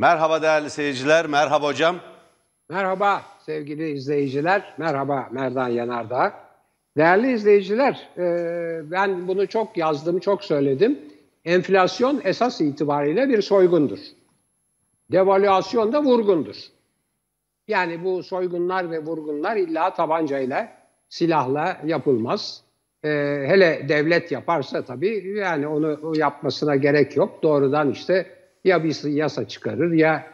Merhaba değerli seyirciler, merhaba hocam. Merhaba sevgili izleyiciler, merhaba Merdan Yanardağ. Değerli izleyiciler, ben bunu çok yazdım, çok söyledim. Enflasyon esas itibariyle bir soygundur. Devalüasyon da vurgundur. Yani bu soygunlar ve vurgunlar illa tabancayla, silahla yapılmaz. Hele devlet yaparsa tabii yani onu yapmasına gerek yok. Doğrudan işte ya bir yasa çıkarır ya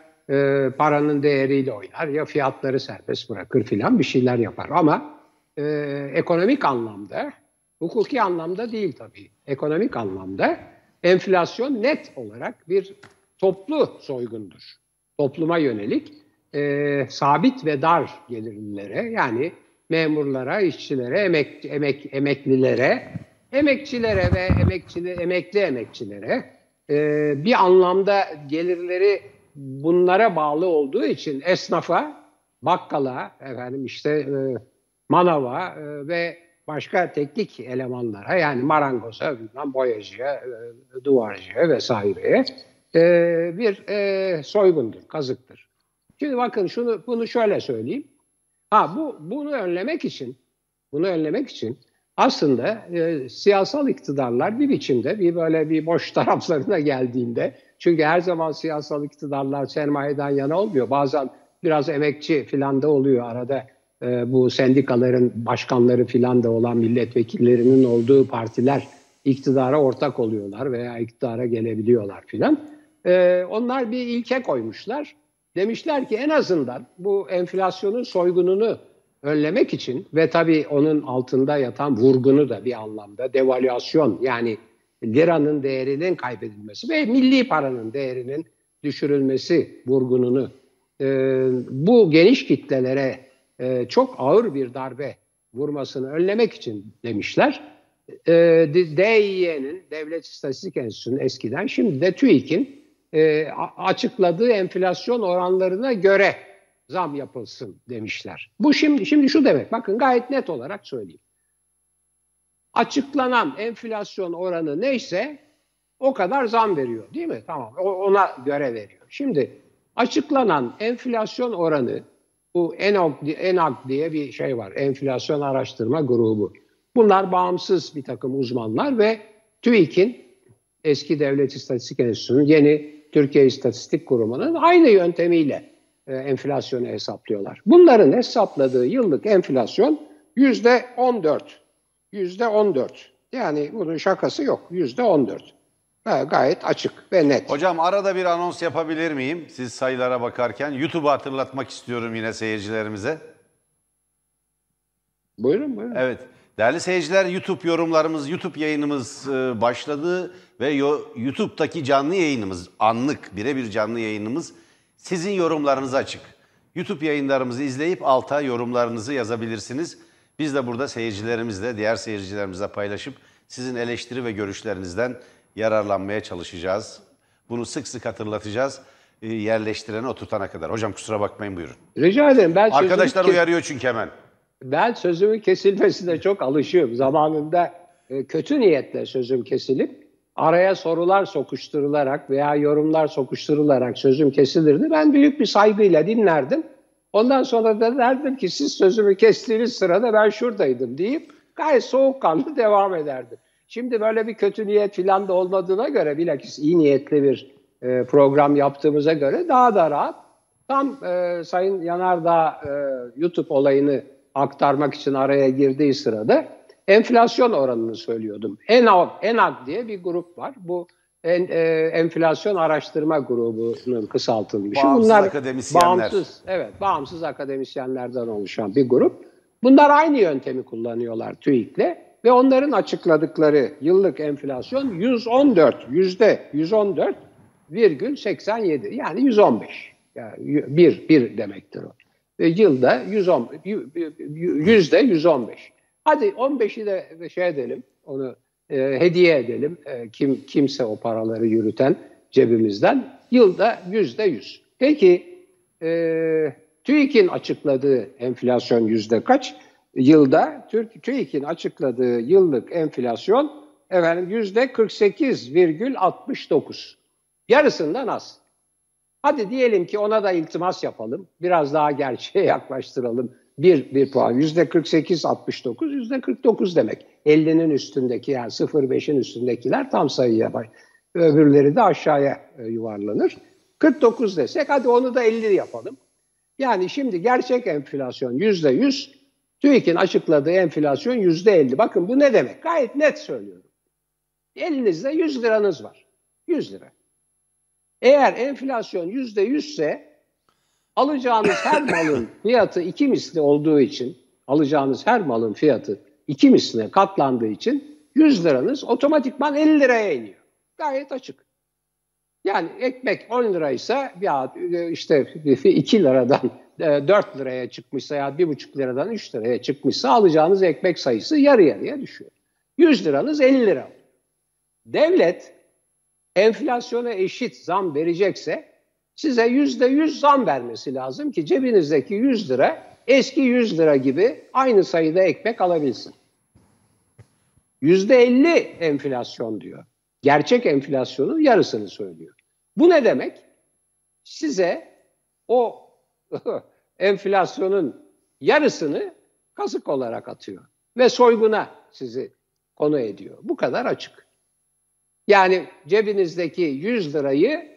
paranın değeriyle oynar ya fiyatları serbest bırakır filan bir şeyler yapar. Ama ekonomik anlamda, hukuki anlamda değil tabii, ekonomik anlamda enflasyon net olarak bir toplu soygundur. Topluma yönelik sabit ve dar gelirlilere, yani memurlara, işçilere, emeklilere, emekçilere ve emekli emekçilere bir anlamda gelirleri bunlara bağlı olduğu için esnafa, bakkala, manava ve başka teknik elemanlara, yani marangoza, boyacıya, duvarcıya vesaireye bir soygundur, kazıktır. Şimdi bakın bunu şöyle söyleyeyim. Bunu önlemek için aslında siyasal iktidarlar bir biçimde böyle bir boş taraflarına geldiğinde, çünkü her zaman siyasal iktidarlar sermayeden yana olmuyor. Bazen biraz emekçi filan da oluyor arada, bu sendikaların başkanları filan da olan milletvekillerinin olduğu partiler iktidara ortak oluyorlar veya iktidara gelebiliyorlar filan. Onlar bir ilke koymuşlar. Demişler ki en azından bu enflasyonun soygununu önlemek için ve tabii onun altında yatan vurgunu da bir anlamda devalüasyon, yani liranın değerinin kaybedilmesi ve milli paranın değerinin düşürülmesi vurgununu bu geniş kitlelere çok ağır bir darbe vurmasını önlemek için demişler. DİE'nin, Devlet İstatistik Enstitüsü'nün eskiden, şimdi de TÜİK'in açıkladığı enflasyon oranlarına göre zam yapılsın demişler. Bu şimdi şu demek, bakın gayet net olarak söyleyeyim. Açıklanan enflasyon oranı neyse o kadar zam veriyor, değil mi? Tamam, ona göre veriyor. Şimdi açıklanan enflasyon oranı, bu ENAG diye bir şey var, enflasyon araştırma grubu. Bunlar bağımsız bir takım uzmanlar ve TÜİK'in, eski Devlet İstatistik Enstitüsü'nün, yeni Türkiye İstatistik Kurumu'nun aynı yöntemiyle enflasyonu hesaplıyorlar. Bunların hesapladığı yıllık enflasyon %14. %14. Yani bunun şakası yok. %14. Gayet açık ve net. Hocam arada bir anons yapabilir miyim? Siz sayılara bakarken YouTube'u hatırlatmak istiyorum yine seyircilerimize. Buyurun buyurun. Evet. Değerli seyirciler, YouTube yorumlarımız, YouTube yayınımız başladı ve YouTube'daki canlı yayınımız, anlık birebir canlı yayınımız sizin yorumlarınız açık. YouTube yayınlarımızı izleyip alta yorumlarınızı yazabilirsiniz. Biz de burada seyircilerimizle, diğer seyircilerimize paylaşıp sizin eleştiri ve görüşlerinizden yararlanmaya çalışacağız. Bunu sık sık hatırlatacağız. Yerleştirene, oturtana kadar. Hocam kusura bakmayın, buyurun. Rica ederim. Arkadaşlar uyarıyor çünkü hemen. Ben sözümün kesilmesine çok alışıyorum. Zamanında kötü niyetle sözüm kesilip araya sorular sokuşturularak veya yorumlar sokuşturularak sözüm kesilirdi. Ben büyük bir saygıyla dinlerdim. Ondan sonra da derdim ki siz sözümü kestiğiniz sırada ben şuradaydım deyip gayet soğukkanlı devam ederdim. Şimdi böyle bir kötü niyet filan da olmadığına göre, bilakis iyi niyetli bir program yaptığımıza göre daha da rahat. Tam Sayın Yanardağ YouTube olayını aktarmak için araya girdiği sırada enflasyon oranını söylüyordum. ENAG diye bir grup var. Bu enflasyon araştırma grubunun kısaltılmışı. Bağımsız akademisyenler. Bağımsız akademisyenlerden oluşan bir grup. Bunlar aynı yöntemi kullanıyorlar TÜİK'le ve onların açıkladıkları yıllık enflasyon %114,87, yani 115. Yani bir demektir o. Yılda %115. Hadi 15'i de şey edelim, onu hediye edelim. Kimse o paraları yürüten cebimizden. Yılda %100. Peki TÜİK'in açıkladığı enflasyon yüzde kaç? Yılda TÜİK'in açıkladığı yıllık enflasyon %48,69. Yarısından az. Hadi diyelim ki ona da iltimas yapalım. Biraz daha gerçeğe yaklaştıralım. Bir puan. %48, 69, %49 demek. 50'nin üstündeki, yani 0,5'in üstündekiler tam sayıya bay. Öbürleri de aşağıya yuvarlanır. 49 desek hadi onu da 50 yapalım. Yani şimdi gerçek enflasyon %100, TÜİK'in açıkladığı enflasyon %50. Bakın bu ne demek? Gayet net söylüyorum. Elinizde 100 liranız var. 100 lira. Eğer enflasyon %100 ise alacağınız her malın fiyatı 2 misli olduğu için, alacağınız her malın fiyatı 2 misline katlandığı için 100 liranız otomatikman 50 liraya iniyor. Gayet açık. Yani ekmek 10 liraysa ya işte 2 liradan 4 liraya çıkmışsa ya 1,5 liradan 3 liraya çıkmışsa alacağınız ekmek sayısı yarı yarıya düşüyor. 100 liranız 50 lira. Devlet enflasyona eşit zam verecekse size %100 zam vermesi lazım ki cebinizdeki 100 lira eski 100 lira gibi aynı sayıda ekmek alabilsin. %50 enflasyon diyor. Gerçek enflasyonun yarısını söylüyor. Bu ne demek? Size o enflasyonun yarısını kazık olarak atıyor. Ve soyguna sizi konu ediyor. Bu kadar açık. Yani cebinizdeki 100 lirayı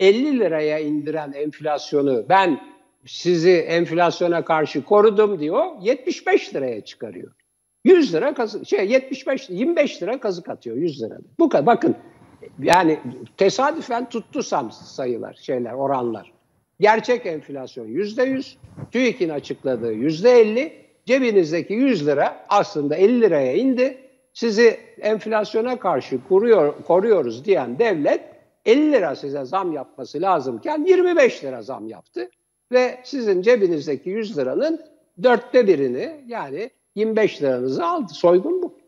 50 liraya indiren enflasyonu ben sizi enflasyona karşı korudum diyor. 75 liraya çıkarıyor. 100 lira kazık, 25 lira kazık atıyor 100 lira. Bu kadar. Bakın yani tesadüfen tuttu sayılar, şeyler, oranlar. Gerçek enflasyon %100, TÜİK'in açıkladığı %50, cebinizdeki 100 lira aslında 50 liraya indi. Sizi enflasyona karşı koruyoruz diyen devlet 50 lira size zam yapması lazımken 25 lira zam yaptı ve sizin cebinizdeki 100 liranın 1/4'ünü yani 25 liranızı aldı. Soygun bu.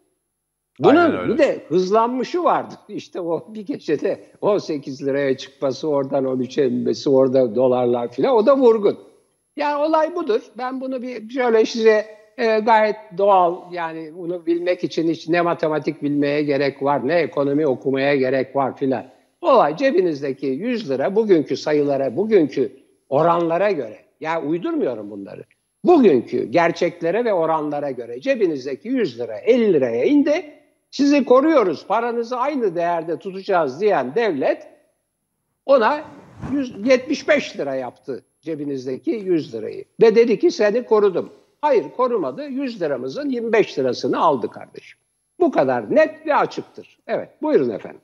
Bunun bir de hızlanmışı vardı. İşte o bir gecede 18 liraya çıkması, oradan 13'e inmesi, orada dolarlar filan. O da vurgun. Yani olay budur. Ben bunu bir şöyle size gayet doğal, yani bunu bilmek için hiç ne matematik bilmeye gerek var, ne ekonomi okumaya gerek var filan. Olay cebinizdeki 100 lira bugünkü sayılara, bugünkü oranlara göre. Ya uydurmuyorum bunları. Bugünkü gerçeklere ve oranlara göre cebinizdeki 100 lira 50 liraya indi. Sizi koruyoruz, paranızı aynı değerde tutacağız diyen devlet ona 175 lira yaptı cebinizdeki 100 lirayı. Ve dedi ki seni korudum. Hayır, korumadı. 100 liramızın 25 lirasını aldı kardeşim. Bu kadar net ve açıktır. Evet, buyurun efendim.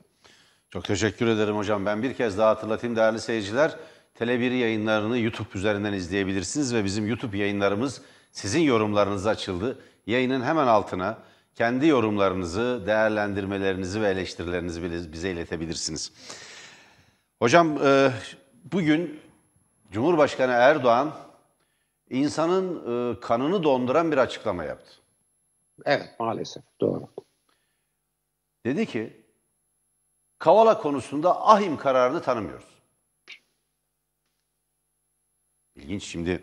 Çok teşekkür ederim hocam. Ben bir kez daha hatırlatayım değerli seyirciler. Tele1 yayınlarını YouTube üzerinden izleyebilirsiniz ve bizim YouTube yayınlarımız sizin yorumlarınıza açıldı. Yayının hemen altına kendi yorumlarınızı, değerlendirmelerinizi ve eleştirilerinizi bize iletebilirsiniz. Hocam bugün Cumhurbaşkanı Erdoğan insanın kanını donduran bir açıklama yaptı. Evet, maalesef doğru. Dedi ki Kavala konusunda ahim kararını tanımıyoruz. İlginç. Şimdi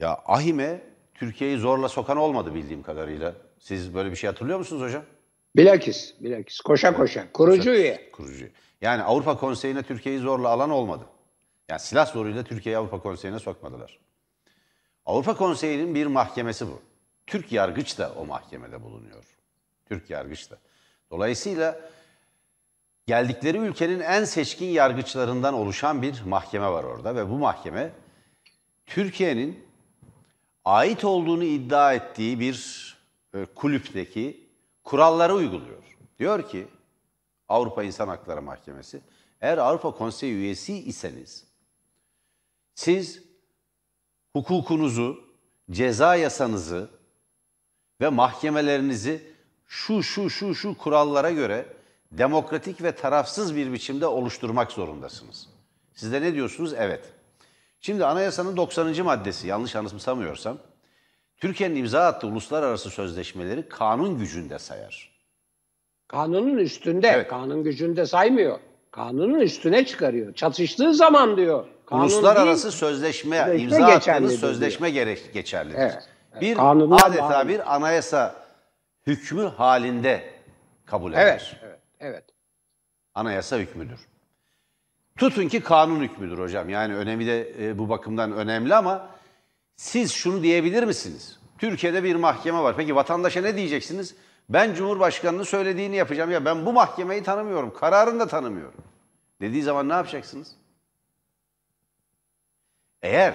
ya ahime Türkiye'yi zorla sokan olmadı bildiğim kadarıyla. Siz böyle bir şey hatırlıyor musunuz hocam? Bilakis. Koşa koşa. Kurucu üye. Yani Avrupa Konseyi'ne Türkiye'yi zorla alan olmadı. Yani silah zoruyla Türkiye'yi Avrupa Konseyi'ne sokmadılar. Avrupa Konseyi'nin bir mahkemesi bu. Türk yargıç da o mahkemede bulunuyor. Türk yargıç da. Dolayısıyla geldikleri ülkenin en seçkin yargıçlarından oluşan bir mahkeme var orada ve bu mahkeme Türkiye'nin ait olduğunu iddia ettiği bir kulüpteki kuralları uyguluyor. Diyor ki Avrupa İnsan Hakları Mahkemesi, eğer Avrupa Konseyi üyesi iseniz siz hukukunuzu, ceza yasanızı ve mahkemelerinizi şu kurallara göre demokratik ve tarafsız bir biçimde oluşturmak zorundasınız. Siz de ne diyorsunuz? Evet. Şimdi Anayasa'nın 90. maddesi, yanlış anımsamıyorsam, Türkiye'nin imza attığı uluslararası sözleşmeleri kanun gücünde sayar. Kanunun üstünde, evet. Kanun gücünde saymıyor. Kanunun üstüne çıkarıyor. Çatıştığı zaman diyor. Uluslararası değil, sözleşme, imza attığınız sözleşme geçerlidir. Evet, evet. Bir kanunlar adeta bağlı. Bir anayasa hükmü halinde kabul edilir. Evet. Anayasa hükmüdür. Tutun ki kanun hükmüdür hocam. Yani önemi de bu bakımdan önemli ama siz şunu diyebilir misiniz? Türkiye'de bir mahkeme var. Peki vatandaşa ne diyeceksiniz? Ben Cumhurbaşkanı'nın söylediğini yapacağım. Ya ben bu mahkemeyi tanımıyorum. Kararını da tanımıyorum. Dediği zaman ne yapacaksınız? Eğer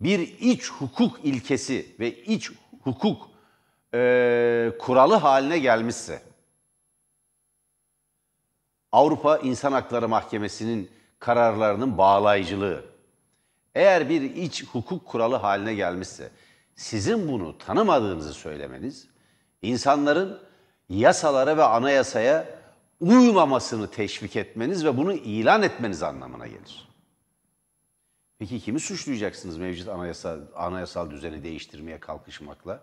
bir iç hukuk ilkesi ve iç hukuk kuralı haline gelmişse Avrupa İnsan Hakları Mahkemesi'nin kararlarının bağlayıcılığı eğer bir iç hukuk kuralı haline gelmişse sizin bunu tanımadığınızı söylemeniz insanların yasalara ve anayasaya uymamasını teşvik etmeniz ve bunu ilan etmeniz anlamına gelir. Peki kimi suçlayacaksınız mevcut anayasal düzeni değiştirmeye kalkışmakla?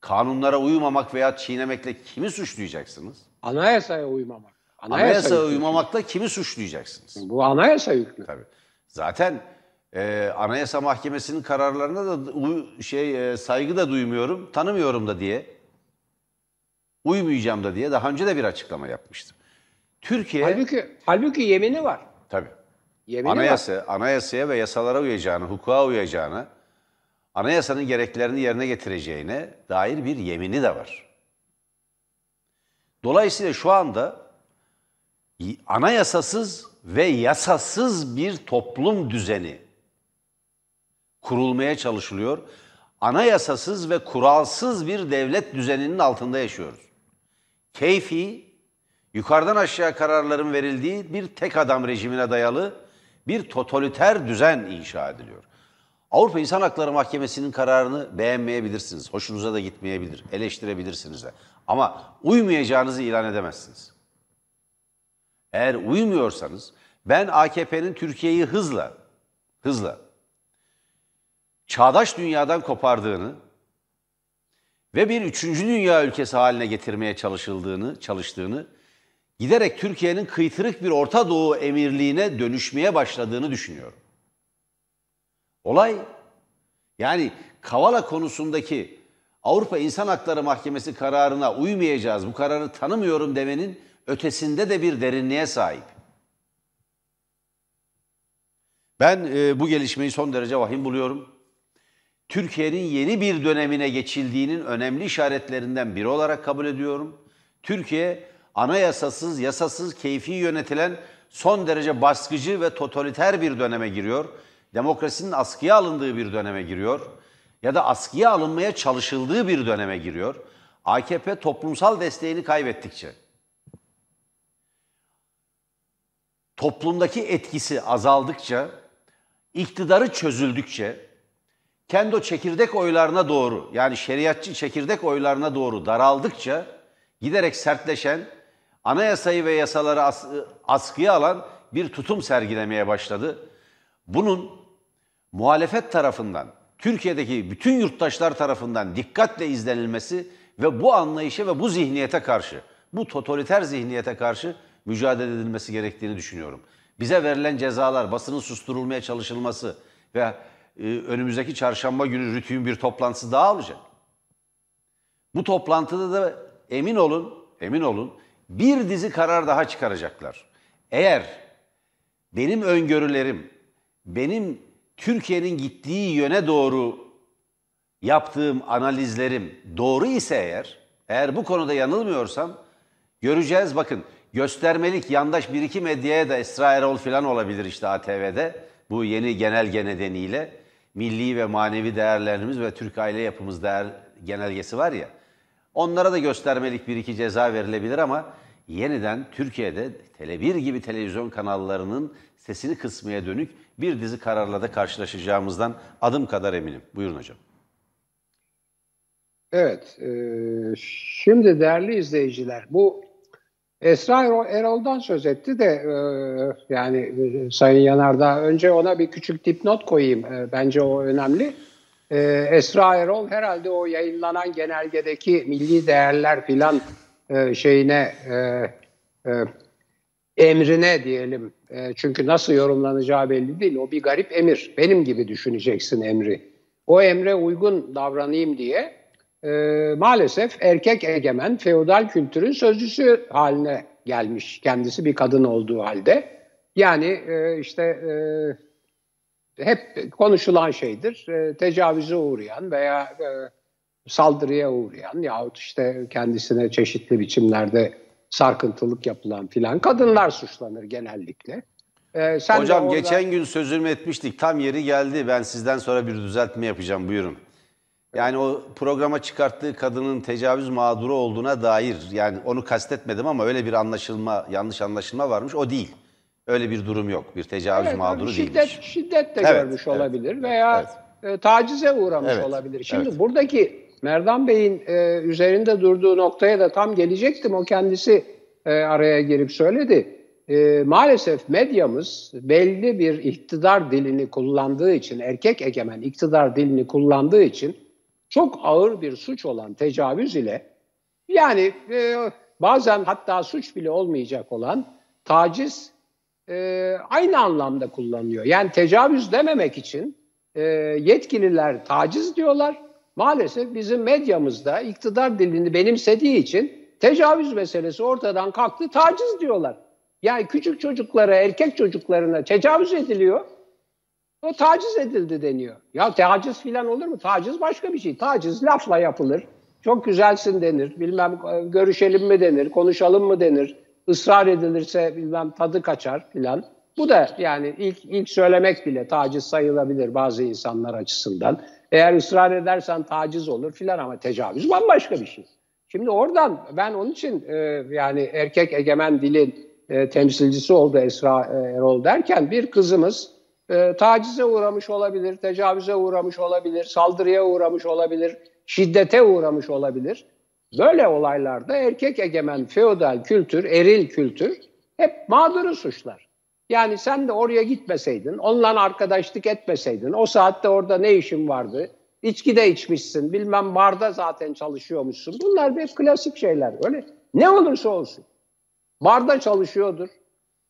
Kanunlara uymamak veya çiğnemekle kimi suçlayacaksınız? Anayasaya uymamak. Anayasaya uymamakla kimi suçlayacaksınız? Bu anayasa hükmü. Tabii. Zaten Anayasa Mahkemesi'nin kararlarına da saygı da duymuyorum, tanımıyorum da diye, uymayacağım da diye daha önce de bir açıklama yapmıştım. Türkiye... Halbuki yemini var. Tabii. Yemini var. Anayasaya ve yasalara uyacağını, hukuka uyacağını, anayasanın gereklerini yerine getireceğine dair bir yemini de var. Dolayısıyla şu anda anayasasız ve yasasız bir toplum düzeni kurulmaya çalışılıyor. Anayasasız ve kuralsız bir devlet düzeninin altında yaşıyoruz. Keyfi, yukarıdan aşağı kararların verildiği bir tek adam rejimine dayalı bir totaliter düzen inşa ediliyor. Avrupa İnsan Hakları Mahkemesi'nin kararını beğenmeyebilirsiniz, hoşunuza da gitmeyebilir, eleştirebilirsiniz de. Ama uymayacağınızı ilan edemezsiniz. Eğer uymuyorsanız ben AKP'nin Türkiye'yi hızla çağdaş dünyadan kopardığını ve bir 3. dünya ülkesi haline getirmeye çalıştığını, giderek Türkiye'nin kıytırık bir Orta Doğu emirliğine dönüşmeye başladığını düşünüyorum. Olay yani Kavala konusundaki Avrupa İnsan Hakları Mahkemesi kararına uymayacağız, bu kararı tanımıyorum demenin ötesinde de bir derinliğe sahip. Ben bu gelişmeyi son derece vahim buluyorum. Türkiye'nin yeni bir dönemine geçildiğinin önemli işaretlerinden biri olarak kabul ediyorum. Türkiye anayasasız, yasasız, keyfi yönetilen son derece baskıcı ve totaliter bir döneme giriyor. Demokrasinin askıya alındığı bir döneme giriyor ya da askıya alınmaya çalışıldığı bir döneme giriyor. AKP toplumsal desteğini kaybettikçe, toplumdaki etkisi azaldıkça, iktidarı çözüldükçe, kendi o çekirdek oylarına doğru, yani şeriatçı çekirdek oylarına doğru daraldıkça, giderek sertleşen, anayasayı ve yasaları askıya alan bir tutum sergilemeye başladı. Bunun muhalefet tarafından, Türkiye'deki bütün yurttaşlar tarafından dikkatle izlenilmesi ve bu anlayışa ve bu zihniyete karşı, bu totaliter zihniyete karşı mücadele edilmesi gerektiğini düşünüyorum. Bize verilen cezalar, basının susturulmaya çalışılması ve önümüzdeki çarşamba günü RTÜK'ün bir toplantısı daha olacak. Bu toplantıda da emin olun bir dizi karar daha çıkaracaklar. Eğer benim öngörülerim, benim Türkiye'nin gittiği yöne doğru yaptığım analizlerim doğru ise eğer bu konuda yanılmıyorsam göreceğiz. Bakın, göstermelik yandaş bir iki medyaya da Esra Erol falan olabilir işte ATV'de. Bu yeni genelge nedeniyle milli ve manevi değerlerimiz ve Türk aile yapımız değer genelgesi var ya. Onlara da göstermelik bir iki ceza verilebilir ama yeniden Türkiye'de Tele1 gibi televizyon kanallarının sesini kısmaya dönük bir dizi kararla da karşılaşacağımızdan adım kadar eminim. Buyurun hocam. Evet. Şimdi değerli izleyiciler, bu Esra Erol'dan söz etti de yani Sayın Yanardağ, önce ona bir küçük dipnot koyayım. Bence o önemli. Esra Erol herhalde o yayınlanan genelgedeki milli değerler filan şeyine emrine diyelim. Çünkü nasıl yorumlanacağı belli değil. O bir garip emir. Benim gibi düşüneceksin emri. O emre uygun davranayım diye maalesef erkek egemen feodal kültürün sözcüsü haline gelmiş. Kendisi bir kadın olduğu halde. Yani işte hep konuşulan şeydir. Tecavüze uğrayan veya saldırıya uğrayan yahut işte kendisine çeşitli biçimlerde sarkıntılık yapılan filan kadınlar suçlanır genellikle. Hocam orada... geçen gün sözümü etmiştik. Tam yeri geldi. Ben sizden sonra bir düzeltme yapacağım. Buyurun. Yani o programa çıkarttığı kadının tecavüz mağduru olduğuna dair, yani onu kastetmedim ama öyle bir anlaşılma, yanlış anlaşılma varmış. O değil. Öyle bir durum yok. Bir tecavüz mağduru değilmiş. Şiddet de görmüş olabilir veya tacize uğramış olabilir. Şimdi buradaki Merdan Bey'in üzerinde durduğu noktaya da tam gelecektim. O kendisi araya girip söyledi. Maalesef medyamız belli bir iktidar dilini kullandığı için, erkek egemen iktidar dilini kullandığı için çok ağır bir suç olan tecavüz ile, yani bazen hatta suç bile olmayacak olan taciz aynı anlamda kullanılıyor. Yani tecavüz dememek için yetkililer taciz diyorlar. Maalesef bizim medyamızda iktidar dilini benimsediği için tecavüz meselesi ortadan kalktı, taciz diyorlar. Yani küçük çocuklara, erkek çocuklarına tecavüz ediliyor. O taciz edildi deniyor. Ya taciz filan olur mu? Taciz başka bir şey. Taciz lafla yapılır. Çok güzelsin denir. Bilmem görüşelim mi denir, konuşalım mı denir. Israr edilirse bilmem tadı kaçar filan. Bu da yani ilk söylemek bile taciz sayılabilir bazı insanlar açısından. Eğer ısrar edersen taciz olur filan, ama tecavüz bambaşka bir şey. Şimdi oradan ben onun için yani erkek egemen dilin temsilcisi oldu Esra Erol derken, bir kızımız tacize uğramış olabilir, tecavüze uğramış olabilir, saldırıya uğramış olabilir, şiddete uğramış olabilir. Böyle olaylarda erkek egemen feodal kültür, eril kültür hep mağduru suçlar. Yani sen de oraya gitmeseydin, onunla arkadaşlık etmeseydin, o saatte orada ne işin vardı, içki de içmişsin, bilmem barda zaten çalışıyormuşsun. Bunlar hep klasik şeyler, öyle ne olursa olsun. Barda çalışıyordur.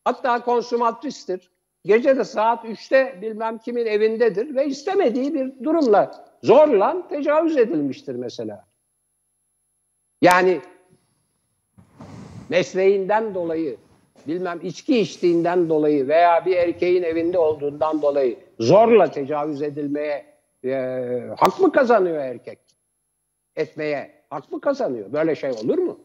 Hatta konsumatristir. Gece de saat 3'te bilmem kimin evindedir ve istemediği bir durumla zorla tecavüz edilmiştir mesela. Yani mesleğinden dolayı, bilmem içki içtiğinden dolayı veya bir erkeğin evinde olduğundan dolayı zorla tecavüz edilmeye hak mı kazanıyor erkek? Etmeye hak mı kazanıyor? Böyle şey olur mu?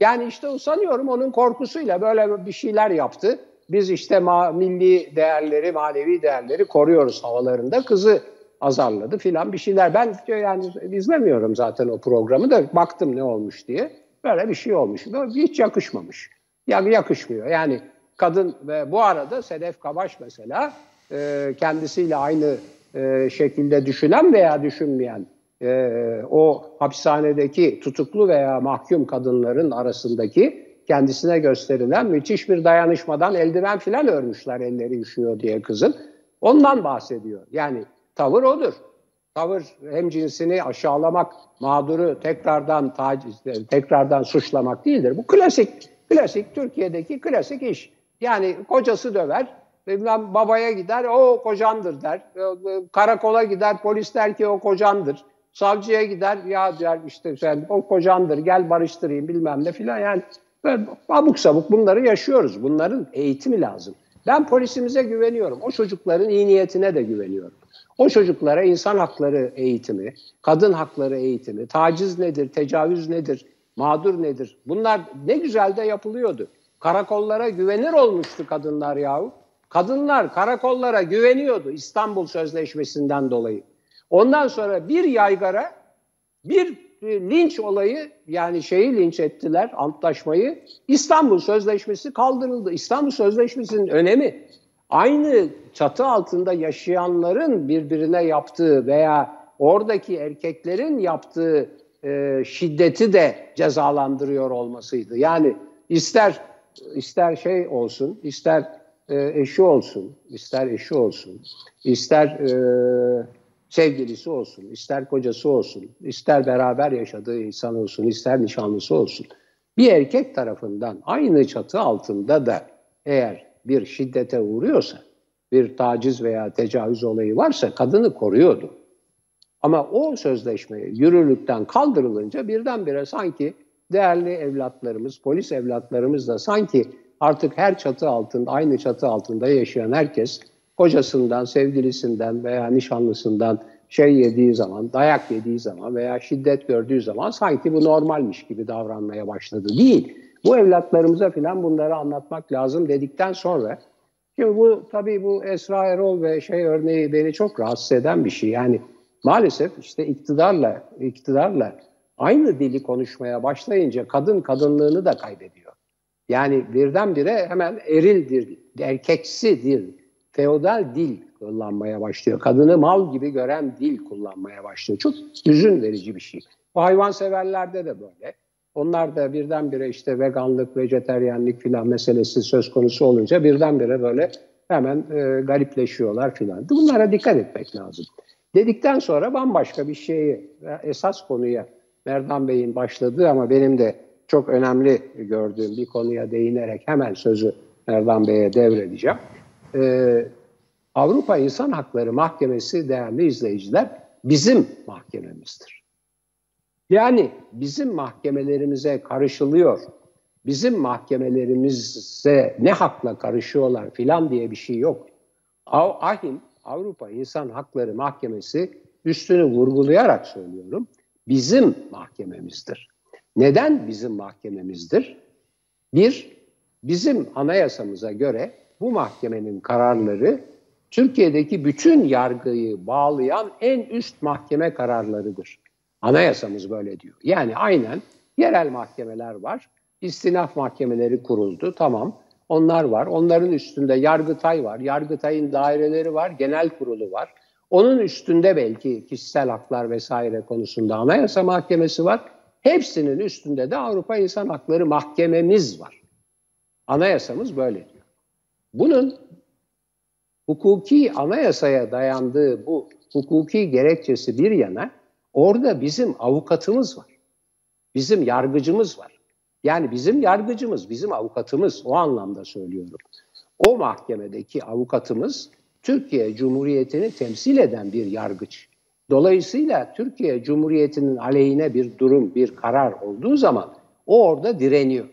Yani işte o, sanıyorum onun korkusuyla böyle bir şeyler yaptı. Biz işte milli değerleri, manevi değerleri koruyoruz havalarında. Kızı azarladı filan bir şeyler. Ben yani izlemiyorum zaten o programı da, baktım ne olmuş diye. Böyle bir şey olmuş. Hiç yakışmamış. Yani yakışmıyor. Yani kadın, ve bu arada Sedef Kabaş mesela kendisiyle aynı şekilde düşünen veya düşünmeyen, o hapishanedeki tutuklu veya mahkum kadınların arasındaki kendisine gösterilen müthiş bir dayanışmadan eldiven filan örmüşler, elleri üşüyor diye kızın. Ondan bahsediyor. Yani tavır odur. Tavır hemcinsini aşağılamak, mağduru tekrardan suçlamak değildir. Bu klasik Türkiye'deki klasik iş. Yani kocası döver, bilmem babaya gider, o kocandır der. Karakola gider, polis der ki o kocandır. Savcıya gider, ya der işte sen o kocandır, gel barıştırayım bilmem ne filan. Yani böyle abuk sabuk bunları yaşıyoruz. Bunların eğitimi lazım. Ben polisimize güveniyorum. O çocukların iyi niyetine de güveniyorum. O çocuklara insan hakları eğitimi, kadın hakları eğitimi, taciz nedir, tecavüz nedir, mağdur nedir? Bunlar ne güzel de yapılıyordu. Karakollara güvenir olmuştu kadınlar yahu. Kadınlar karakollara güveniyordu İstanbul Sözleşmesi'nden dolayı. Ondan sonra bir yaygara, bir linç olayı, yani şeyi linç ettiler, antlaşmayı. İstanbul Sözleşmesi kaldırıldı. İstanbul Sözleşmesi'nin önemi, aynı çatı altında yaşayanların birbirine yaptığı veya oradaki erkeklerin yaptığı şiddeti de cezalandırıyor olmasıydı. Yani ister şey olsun, ister eşi olsun, ister eşi olsun, ister... sevgilisi olsun, ister kocası olsun, ister beraber yaşadığı insan olsun, ister nişanlısı olsun. Bir erkek tarafından aynı çatı altında da eğer bir şiddete uğruyorsa, bir taciz veya tecavüz olayı varsa kadını koruyordu. Ama o sözleşme yürürlükten kaldırılınca birdenbire sanki değerli evlatlarımız, polis evlatlarımız da sanki artık her çatı altında, aynı çatı altında yaşayan herkes kocasından, sevgilisinden veya nişanlısından şey yediği zaman, dayak yediği zaman veya şiddet gördüğü zaman sanki bu normalmiş gibi davranmaya başladı. Değil. Bu evlatlarımıza filan bunları anlatmak lazım dedikten sonra, şimdi bu tabii bu Esra Erol ve şey örneği beni çok rahatsız eden bir şey. Yani maalesef işte iktidarla aynı dili konuşmaya başlayınca kadın kadınlığını da kaybediyor. Yani birdenbire hemen erildir, erkeksidir, feodal dil kullanmaya başlıyor. Kadını mal gibi gören dil kullanmaya başlıyor. Çok hüzün verici bir şey. Bu hayvanseverlerde de böyle. Onlar da birdenbire işte veganlık, vejeteryanlık filan meselesi söz konusu olunca birdenbire böyle hemen garipleşiyorlar filan. Bunlara dikkat etmek lazım. Dedikten sonra bambaşka bir şeyi, esas konuya Merdan Bey'in başladığı ama benim de çok önemli gördüğüm bir konuya değinerek hemen sözü Merdan Bey'e devredeceğim. Avrupa İnsan Hakları Mahkemesi, değerli izleyiciler, bizim mahkememizdir. Yani bizim mahkemelerimize karışılıyor, bizim mahkemelerimize ne hakla karışıyorlar filan diye bir şey yok. AİHM, Avrupa İnsan Hakları Mahkemesi, üstünü vurgulayarak söylüyorum, bizim mahkememizdir. Neden bizim mahkememizdir? Bir, bizim anayasamıza göre bu mahkemenin kararları Türkiye'deki bütün yargıyı bağlayan en üst mahkeme kararlarıdır. Anayasamız böyle diyor. Yani aynen yerel mahkemeler var, istinaf mahkemeleri kuruldu, tamam onlar var. Onların üstünde Yargıtay var, Yargıtay'ın daireleri var, genel kurulu var. Onun üstünde belki kişisel haklar vesaire konusunda Anayasa Mahkemesi var. Hepsinin üstünde de Avrupa İnsan Hakları Mahkememiz var. Anayasamız böyle diyor. Bunun hukuki anayasaya dayandığı bu hukuki gerekçesi bir yana, orada bizim avukatımız var. Bizim yargıcımız var. Yani bizim yargıcımız, bizim avukatımız, o anlamda söylüyorum. O mahkemedeki avukatımız Türkiye Cumhuriyeti'ni temsil eden bir yargıç. Dolayısıyla Türkiye Cumhuriyeti'nin aleyhine bir durum, bir karar olduğu zaman o orada direniyor.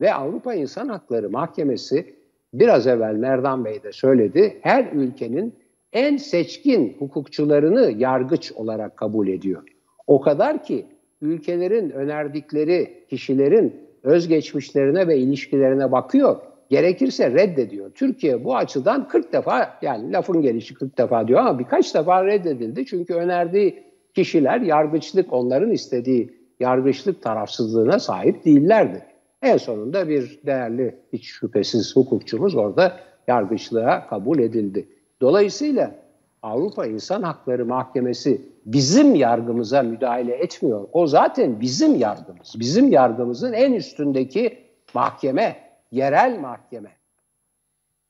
Ve Avrupa İnsan Hakları Mahkemesi, biraz evvel Merdan Bey de söyledi, her ülkenin en seçkin hukukçularını yargıç olarak kabul ediyor. O kadar ki ülkelerin önerdikleri kişilerin özgeçmişlerine ve ilişkilerine bakıyor. Gerekirse reddediyor. Türkiye bu açıdan 40 defa, yani lafın gelişi 40 defa diyor ama birkaç defa reddedildi. Çünkü önerdiği kişiler yargıçlık, onların istediği yargıçlık tarafsızlığına sahip değillerdi. En sonunda bir değerli, hiç şüphesiz hukukçumuz orada yargıçlığa kabul edildi. Dolayısıyla Avrupa İnsan Hakları Mahkemesi bizim yargımıza müdahale etmiyor. O zaten bizim yargımız. Bizim yargımızın en üstündeki mahkeme, yerel mahkeme.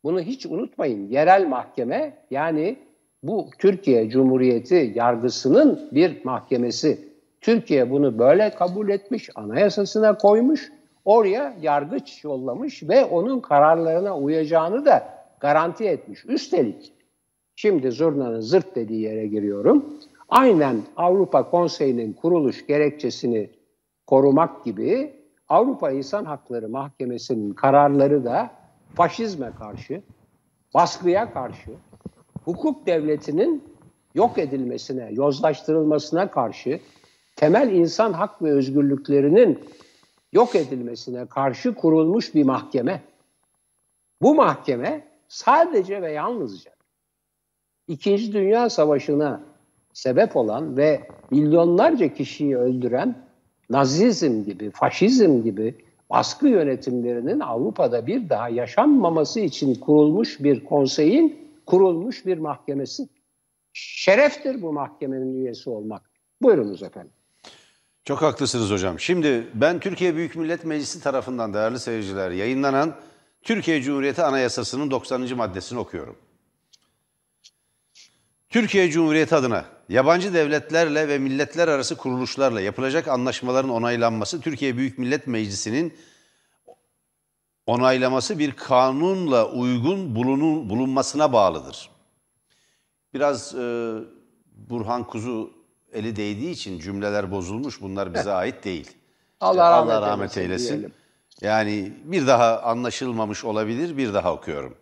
Bunu hiç unutmayın. Yerel mahkeme, yani bu Türkiye Cumhuriyeti yargısının bir mahkemesi. Türkiye bunu böyle kabul etmiş, anayasasına koymuş, oraya yargıç yollamış ve onun kararlarına uyacağını da garanti etmiş. Üstelik, şimdi zurnanın zırt dediği yere giriyorum, aynen Avrupa Konseyi'nin kuruluş gerekçesini korumak gibi Avrupa İnsan Hakları Mahkemesi'nin kararları da faşizme karşı, baskıya karşı, hukuk devletinin yok edilmesine, yozlaştırılmasına karşı, temel insan hak ve özgürlüklerinin yok edilmesine karşı kurulmuş bir mahkeme. Bu mahkeme sadece ve yalnızca İkinci Dünya Savaşı'na sebep olan ve milyonlarca kişiyi öldüren Nazizm gibi, faşizm gibi baskı yönetimlerinin Avrupa'da bir daha yaşanmaması için kurulmuş bir konseyin kurulmuş bir mahkemesi. Şereftir bu mahkemenin üyesi olmak. Buyurunuz efendim. Çok haklısınız hocam. Şimdi ben Türkiye Büyük Millet Meclisi tarafından, değerli seyirciler, yayınlanan Türkiye Cumhuriyeti Anayasası'nın 90. maddesini okuyorum. Türkiye Cumhuriyeti adına yabancı devletlerle ve milletler arası kuruluşlarla yapılacak anlaşmaların onaylanması, Türkiye Büyük Millet Meclisi'nin onaylaması bir kanunla uygun bulunmasına bağlıdır. Biraz Burhan Kuzu eli değdiği için cümleler bozulmuş. Bunlar bize ait değil. Allah rahmet eylesin. Yani bir daha anlaşılmamış olabilir, bir daha okuyorum.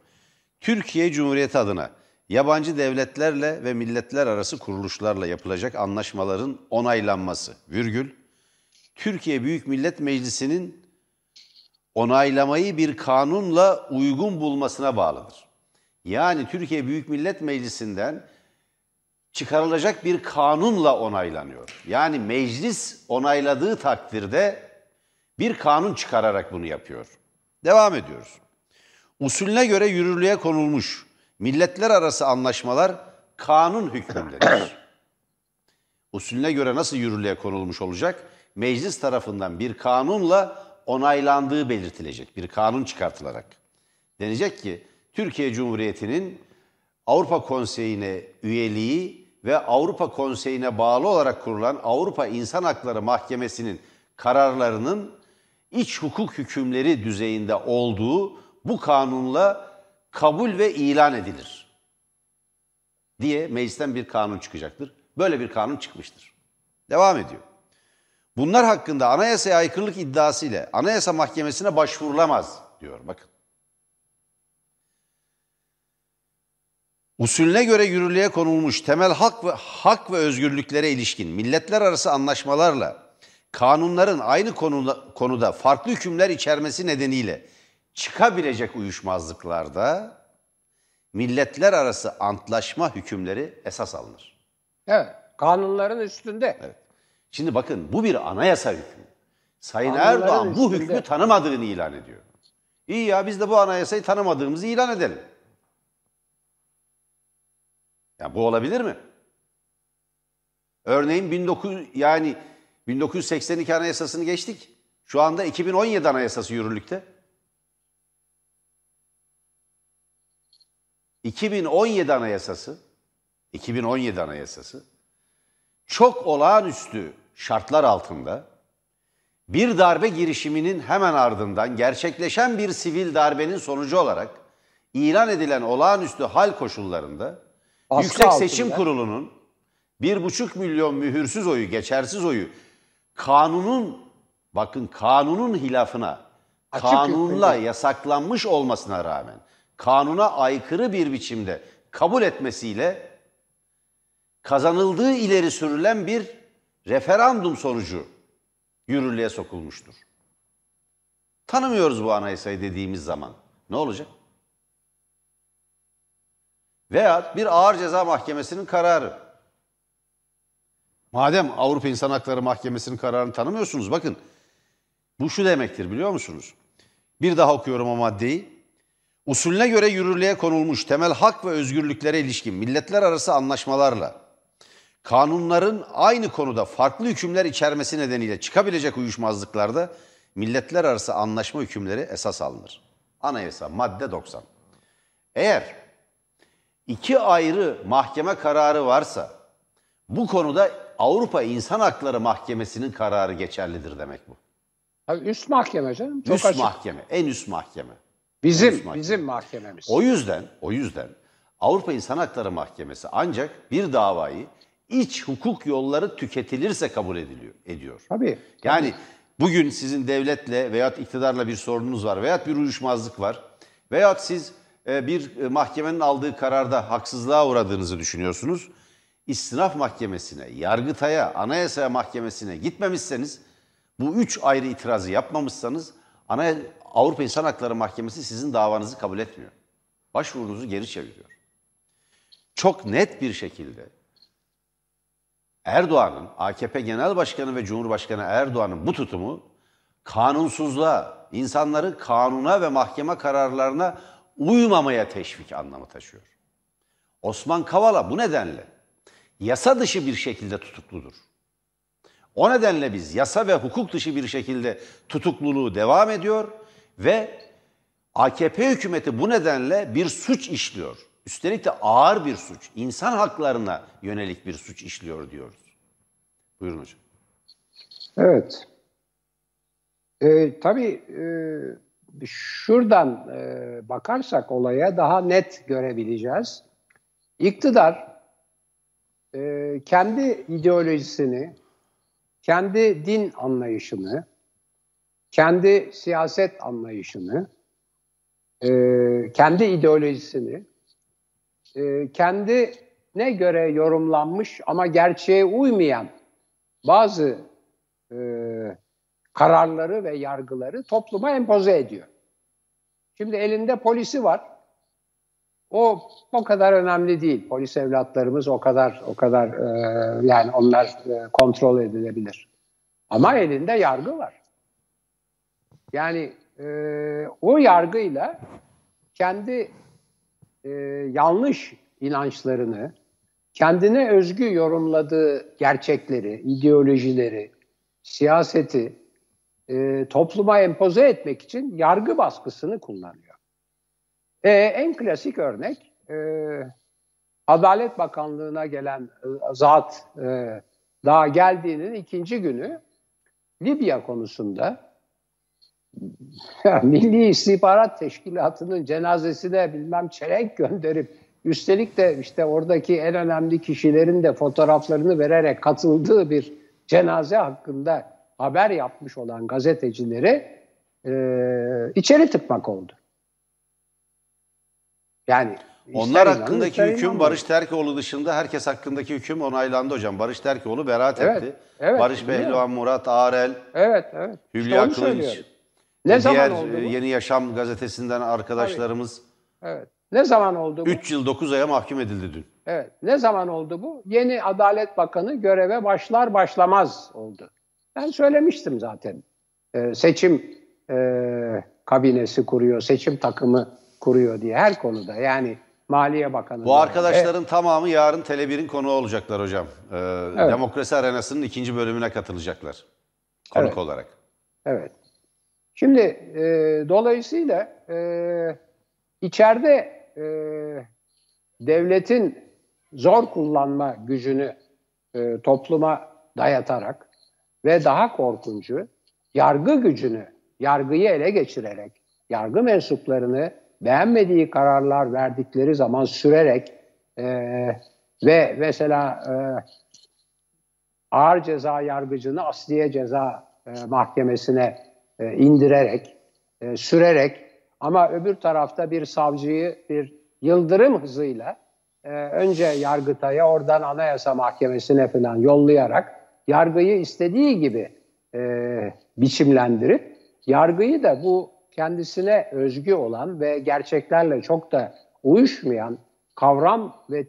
Türkiye Cumhuriyeti adına yabancı devletlerle ve milletler arası kuruluşlarla yapılacak anlaşmaların onaylanması, virgül, Türkiye Büyük Millet Meclisi'nin onaylamayı bir kanunla uygun bulmasına bağlıdır. Yani Türkiye Büyük Millet Meclisi'nden çıkarılacak bir kanunla onaylanıyor. Yani meclis onayladığı takdirde bir kanun çıkararak bunu yapıyor. Devam ediyoruz. Usulüne göre yürürlüğe konulmuş milletler arası anlaşmalar kanun hükmündedir. Usulüne göre nasıl yürürlüğe konulmuş olacak? Meclis tarafından bir kanunla onaylandığı belirtilecek. Bir kanun çıkartılarak. Denecek ki Türkiye Cumhuriyeti'nin Avrupa Konseyi'ne üyeliği ve Avrupa Konseyi'ne bağlı olarak kurulan Avrupa İnsan Hakları Mahkemesi'nin kararlarının iç hukuk hükümleri düzeyinde olduğu bu kanunla kabul ve ilan edilir diye meclisten bir kanun çıkacaktır. Böyle bir kanun çıkmıştır. Devam ediyor. Bunlar hakkında anayasaya aykırılık iddiası ile Anayasa Mahkemesi'ne başvurulamaz diyor. Bakın. Usulüne göre yürürlüğe konulmuş temel hak ve özgürlüklere ilişkin milletler arası anlaşmalarla kanunların aynı konuda farklı hükümler içermesi nedeniyle çıkabilecek uyuşmazlıklarda milletler arası antlaşma hükümleri esas alınır. Evet, kanunların üstünde. Evet. Şimdi bakın, bu bir anayasa hükmü. Sayın Erdoğan bu hükmü tanımadığını ilan ediyor. İyi ya, biz de bu anayasayı tanımadığımızı ilan edelim. Ya bu olabilir mi? Örneğin 1982 Anayasası'nı geçtik. Şu anda 2017 Anayasası yürürlükte. 2017 Anayasası çok olağanüstü şartlar altında bir darbe girişiminin hemen ardından gerçekleşen bir sivil darbenin sonucu olarak ilan edilen olağanüstü hal koşullarında askı Yüksek Seçim Kurulu'nun 1,5 milyon mühürsüz oyu, geçersiz oyu kanunun, bakın kanunun hilafına, kanunla yasaklanmış olmasına rağmen kanuna aykırı bir biçimde kabul etmesiyle kazanıldığı ileri sürülen bir referandum sonucu yürürlüğe sokulmuştur. Tanımıyoruz bu anayasayı dediğimiz zaman ne olacak? Veya bir Ağır Ceza Mahkemesi'nin kararı. Madem Avrupa İnsan Hakları Mahkemesi'nin kararını tanımıyorsunuz, bakın bu şu demektir biliyor musunuz? Bir daha okuyorum o maddeyi. Usulüne göre yürürlüğe konulmuş temel hak ve özgürlüklere ilişkin milletler arası anlaşmalarla kanunların aynı konuda farklı hükümler içermesi nedeniyle çıkabilecek uyuşmazlıklarda milletler arası anlaşma hükümleri esas alınır. Anayasa madde 90. Eğer iki ayrı mahkeme kararı varsa bu konuda Avrupa İnsan Hakları Mahkemesi'nin kararı geçerlidir demek bu. Abi üst mahkeme canım. Çok üst açık. Mahkeme, en üst mahkeme. Bizim mahkememiz. O yüzden Avrupa İnsan Hakları Mahkemesi ancak bir davayı iç hukuk yolları tüketilirse kabul ediyor. Tabii. Yani bugün sizin devletle veyahut iktidarla bir sorununuz var veyahut bir uyuşmazlık var veyahut siz bir mahkemenin aldığı kararda haksızlığa uğradığınızı düşünüyorsunuz. İstinaf Mahkemesi'ne, Yargıtay'a, Anayasa Mahkemesi'ne gitmemişseniz, bu üç ayrı itirazı yapmamışsanız Avrupa İnsan Hakları Mahkemesi sizin davanızı kabul etmiyor. Başvurunuzu geri çeviriyor. Çok net bir şekilde Erdoğan'ın, AKP Genel Başkanı ve Cumhurbaşkanı Erdoğan'ın bu tutumu kanunsuzluğa, insanları kanuna ve mahkeme kararlarına uymamaya teşvik anlamı taşıyor. Osman Kavala bu nedenle yasa dışı bir şekilde tutukludur. O nedenle biz yasa ve hukuk dışı bir şekilde tutukluluğu devam ediyor ve AKP hükümeti bu nedenle bir suç işliyor. Üstelik de ağır bir suç, insan haklarına yönelik bir suç işliyor diyoruz. Buyurun hocam. Evet. Tabii şuradan bakarsak olaya daha net görebileceğiz. İktidar kendi ideolojisini, kendi din anlayışını, kendi siyaset anlayışını, kendi ideolojisini, kendine göre yorumlanmış ama gerçeğe uymayan bazı kararları ve yargıları topluma empoze ediyor. Şimdi elinde polisi var. O kadar önemli değil. Polis evlatlarımız o kadar yani onlar kontrol edilebilir. Ama elinde yargı var. Yani o yargıyla kendi yanlış inançlarını, kendine özgü yorumladığı gerçekleri, ideolojileri, siyaseti topluma empoze etmek için yargı baskısını kullanıyor. En klasik örnek Adalet Bakanlığı'na gelen zat daha geldiğinin ikinci günü Libya konusunda Milli İstihbarat Teşkilatı'nın cenazesine bilmem çelenk gönderip üstelik de işte oradaki en önemli kişilerin de fotoğraflarını vererek katıldığı bir cenaze hakkında haber yapmış olan gazetecileri içeri tıkmak oldu. Yani onlar hakkındaki hüküm Barış Terkoğlu dışında herkes hakkındaki hüküm onaylandı hocam. Barış Terkoğlu beraat etti. Evet, Barış Behlivan, Murat Arel, evet. Hülya Akınlıç, diğer Yeni Yaşam gazetesinden arkadaşlarımız. Evet. Ne zaman oldu bu? 3 yıl 9 aya mahkum edildi dün. Evet. Ne zaman oldu bu? Yeni Adalet Bakanı göreve başlar başlamaz oldu. Ben söylemiştim zaten. Seçim kabinesi kuruyor, seçim takımı kuruyor diye her konuda. Yani Maliye Bakanı. Bu arkadaşların tamamı yarın Tele1'in konuğu olacaklar hocam. Demokrasi Arenası'nın 2. bölümüne katılacaklar. Konuk olarak. Evet. Şimdi dolayısıyla içeride devletin zor kullanma gücünü topluma dayatarak ve daha korkuncu yargı gücünü, yargıyı ele geçirerek, yargı mensuplarını beğenmediği kararlar verdikleri zaman sürerek ve mesela ağır ceza yargıcını Asliye Ceza Mahkemesi'ne indirerek, sürerek ama öbür tarafta bir savcıyı bir yıldırım hızıyla önce Yargıtay'a oradan Anayasa Mahkemesi'ne falan yollayarak yargıyı istediği gibi biçimlendirip yargıyı da bu kendisine özgü olan ve gerçeklerle çok da uyuşmayan kavram ve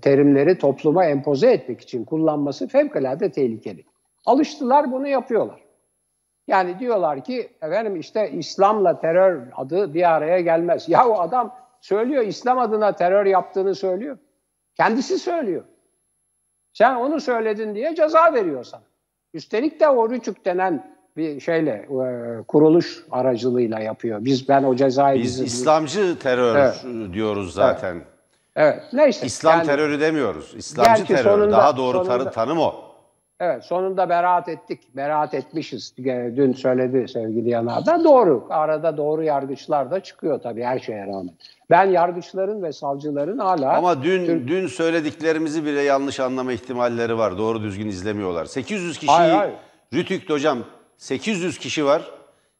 terimleri topluma empoze etmek için kullanması fevkalade tehlikeli. Alıştılar, bunu yapıyorlar. Yani diyorlar ki efendim işte İslam'la terör adı bir araya gelmez. Yahu adam söylüyor, İslam adına terör yaptığını söylüyor. Kendisi söylüyor. Sen onu söyledin diye ceza veriyor sana. Üstelik de o Rüçük denen bir şeyle kuruluş aracılığıyla yapıyor. Ben o cezayı... Biz İslamcı terör diyoruz zaten. Evet. Neyse. İslam terörü demiyoruz. İslamcı terör. Daha doğru tanım o. Evet, sonunda beraat ettik. Beraat etmişiz. Dün söyledi sevgili Yanardağ. Doğru. Arada doğru yargıçlar da çıkıyor tabii her şeye rağmen. Ben yargıçların ve savcıların hala... Ama dün söylediklerimizi bile yanlış anlama ihtimalleri var. Doğru düzgün izlemiyorlar. 800 kişiyi... Hayır. Rütük'te hocam 800 kişi var.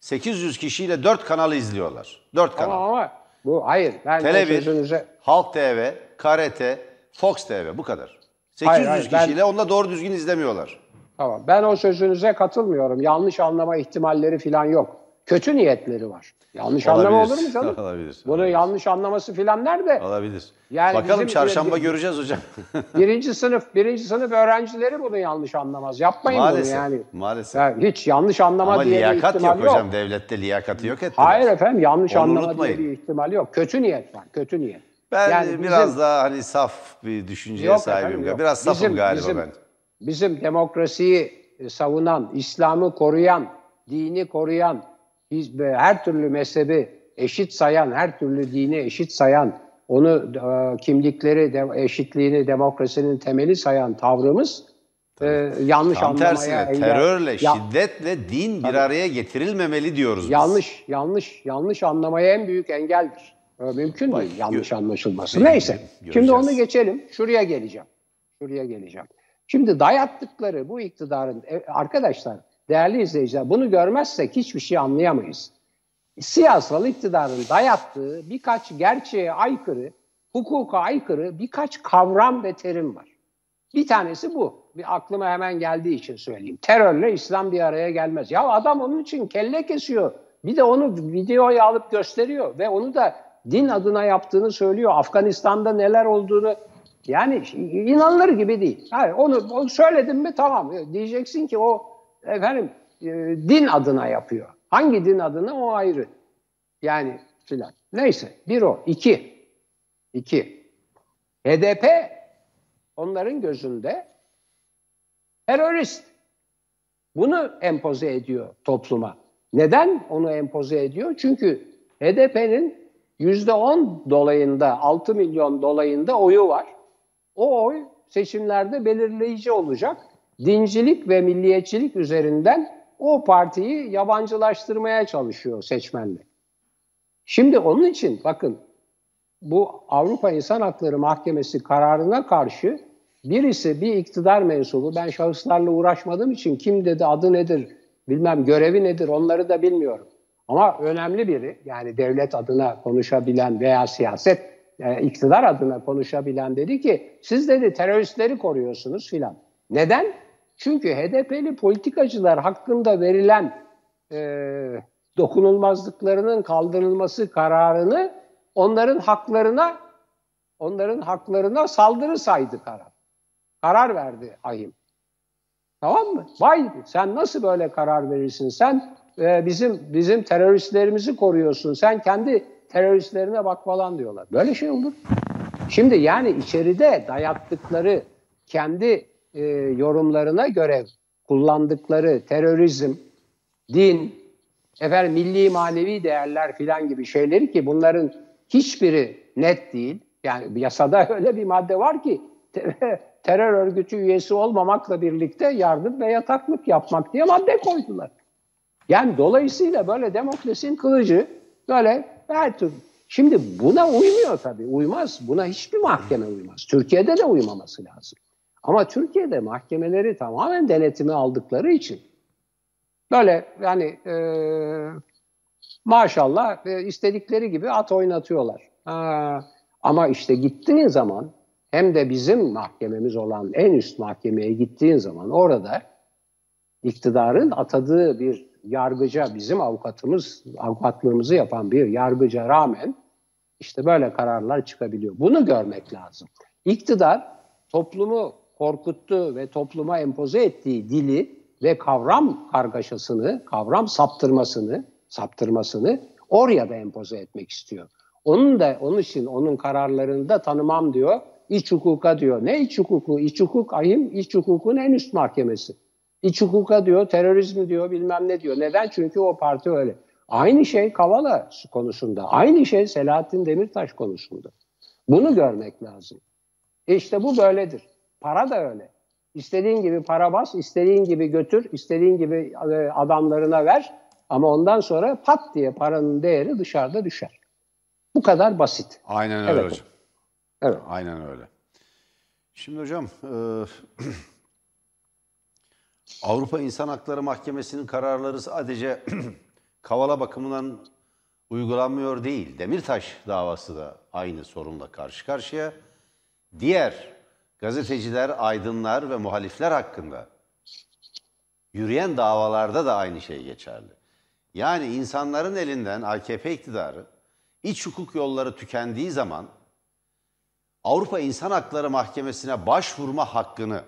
800 kişiyle 4 kanalı izliyorlar. 4 kanal. Ama bu hayır. Tele1, Halk TV, KRT, Fox TV bu kadar. 800 kişiyle onunla doğru düzgün izlemiyorlar. Tamam. Ben o sözünüze katılmıyorum. Yanlış anlama ihtimalleri falan yok. Kötü niyetleri var. Yanlış anlama olur mu canım? Olabilir. Bunun yanlış anlaması falan nerede? Olabilir. Yani bakalım çarşamba göreceğiz hocam. birinci sınıf öğrencileri bunu yanlış anlamaz. Yapmayın maalesef, bunu yani. Maalesef. Yani hiç yanlış anlama ama diye bir ihtimal yok. Ama liyakat yok hocam. Devlette liyakati yok ettiler. Hayır efendim, yanlış anlama diye bir ihtimal yok. Kötü niyet var. Kötü niyet. Ben yani biraz daha hani saf bir düşünceye sahibim. Biraz safım galiba ben. Bizim demokrasiyi savunan, İslam'ı koruyan, dini koruyan, her türlü mezhebi eşit sayan, her türlü dini eşit sayan, onu eşitliğini, demokrasinin temeli sayan tavrımız yanlış anlamaya... Tam tersine terörle, şiddetle din bir araya getirilmemeli diyoruz biz. Yanlış anlamaya en büyük engeldir. Mümkün değil yanlış anlaşılması. Neyse. Göreceğiz. Şimdi onu geçelim. Şuraya geleceğim. Şimdi dayattıkları bu iktidarın arkadaşlar değerli izleyiciler, bunu görmezsek hiçbir şey anlayamayız. Siyasal iktidarın dayattığı birkaç gerçeğe aykırı, hukuka aykırı birkaç kavram ve terim var. Bir tanesi bu. Bir aklıma hemen geldiği için söyleyeyim. Terörle İslam bir araya gelmez. Ya adam onun için kelle kesiyor. Bir de onu videoya alıp gösteriyor ve onu da din adına yaptığını söylüyor. Afganistan'da neler olduğunu, yani inanılır gibi değil. Hayır, onu söyledin mi tamam. Diyeceksin ki o efendim din adına yapıyor. Hangi din adına o ayrı. Yani filan. Neyse bir o. İki. HDP onların gözünde terörist. Bunu empoze ediyor topluma. Neden onu empoze ediyor? Çünkü HDP'nin %10 dolayında, 6 milyon dolayında oyu var. O oy seçimlerde belirleyici olacak. Dincilik ve milliyetçilik üzerinden o partiyi yabancılaştırmaya çalışıyor seçmenle. Şimdi onun için bakın bu Avrupa İnsan Hakları Mahkemesi kararına karşı birisi bir iktidar mensubu, ben şahıslarla uğraşmadığım için kim dedi, adı nedir, bilmem görevi nedir onları da bilmiyorum. Ama önemli biri, yani devlet adına konuşabilen veya siyaset, iktidar adına konuşabilen dedi ki siz dedi teröristleri koruyorsunuz filan. Neden? Çünkü HDP'li politikacılar hakkında verilen dokunulmazlıklarının kaldırılması kararını onların haklarına saldırı saydı karar. Karar verdi AYM. Tamam mı? Vay sen nasıl böyle karar verirsin? Sen bizim teröristlerimizi koruyorsun. Sen kendi teröristlerine bak falan diyorlar. Böyle şey olur. Şimdi yani içeride dayattıkları kendi yorumlarına göre kullandıkları terörizm, din, efendim milli manevi değerler filan gibi şeyleri ki bunların hiçbiri net değil. Yani yasada öyle bir madde var ki terör örgütü üyesi olmamakla birlikte yardım ve yataklık yapmak diye madde koydular. Yani dolayısıyla böyle demokrasinin kılıcı böyle her türlü. Şimdi buna uymuyor tabii. Uymaz. Buna hiçbir mahkeme uymaz. Türkiye'de de uymaması lazım. Ama Türkiye'de mahkemeleri tamamen denetime aldıkları için böyle yani maşallah istedikleri gibi at oynatıyorlar. Ama işte gittiğin zaman hem de bizim mahkememiz olan en üst mahkemeye gittiğin zaman orada iktidarın atadığı bir yargıca, bizim avukatlığımızı yapan bir yargıca rağmen işte böyle kararlar çıkabiliyor. Bunu görmek lazım. İktidar toplumu korkuttu ve topluma empoze ettiği dili ve kavram kargaşasını, kavram saptırmasını oraya da empoze etmek istiyor. Onun için onun kararlarını da tanımam diyor. İç hukuka diyor. Ne iç hukuku? İç hukuk AYM, iç hukukun en üst mahkemesi. İç hukuka diyor, terörizmi diyor, bilmem ne diyor. Neden? Çünkü o parti öyle. Aynı şey Kavala konusunda. Aynı şey Selahattin Demirtaş konusunda. Bunu görmek lazım. İşte bu böyledir. Para da öyle. İstediğin gibi para bas, istediğin gibi götür, istediğin gibi adamlarına ver. Ama ondan sonra pat diye paranın değeri dışarıda düşer. Bu kadar basit. Aynen öyle evet. Hocam. Evet. Aynen öyle. Şimdi hocam Avrupa İnsan Hakları Mahkemesi'nin kararları sadece Kavala bakımından uygulanmıyor değil. Demirtaş davası da aynı sorunla karşı karşıya. Diğer gazeteciler, aydınlar ve muhalifler hakkında yürüyen davalarda da aynı şey geçerli. Yani insanların elinden AKP iktidarı iç hukuk yolları tükendiği zaman Avrupa İnsan Hakları Mahkemesi'ne başvurma hakkını,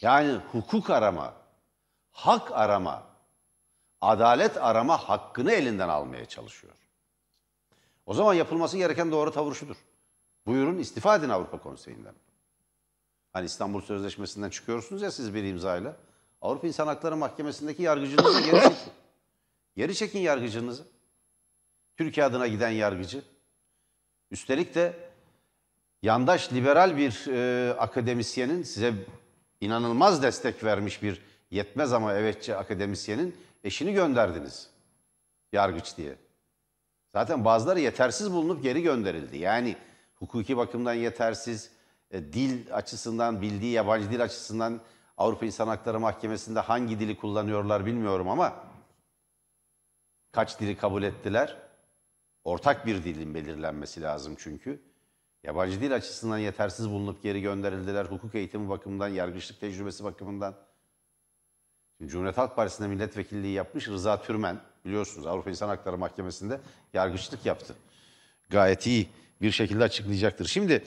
yani hukuk arama, hak arama, adalet arama hakkını elinden almaya çalışıyor. O zaman yapılması gereken doğru tavır şudur. Buyurun istifa edin Avrupa Konseyi'nden. Hani İstanbul Sözleşmesi'nden çıkıyorsunuz ya siz bir imzayla. Avrupa İnsan Hakları Mahkemesi'ndeki yargıcınızı geri çekin. Geri çekin yargıcınızı. Türkiye adına giden yargıcı. Üstelik de yandaş liberal bir akademisyenin, size inanılmaz destek vermiş bir yetmez ama evetçi akademisyenin eşini gönderdiniz yargıç diye. Zaten bazıları yetersiz bulunup geri gönderildi. Yani hukuki bakımdan yetersiz, dil açısından, bildiği yabancı dil açısından Avrupa İnsan Hakları Mahkemesi'nde hangi dili kullanıyorlar bilmiyorum ama kaç dili kabul ettiler? Ortak bir dilin belirlenmesi lazım çünkü. Yabancı dil açısından yetersiz bulunup geri gönderildiler. Hukuk eğitimi bakımından, yargıçlık tecrübesi bakımından. Şimdi Cumhuriyet Halk Partisi'nde milletvekilliği yapmış Rıza Türmen, biliyorsunuz, Avrupa İnsan Hakları Mahkemesi'nde yargıçlık yaptı. Gayet iyi bir şekilde açıklayacaktır. Şimdi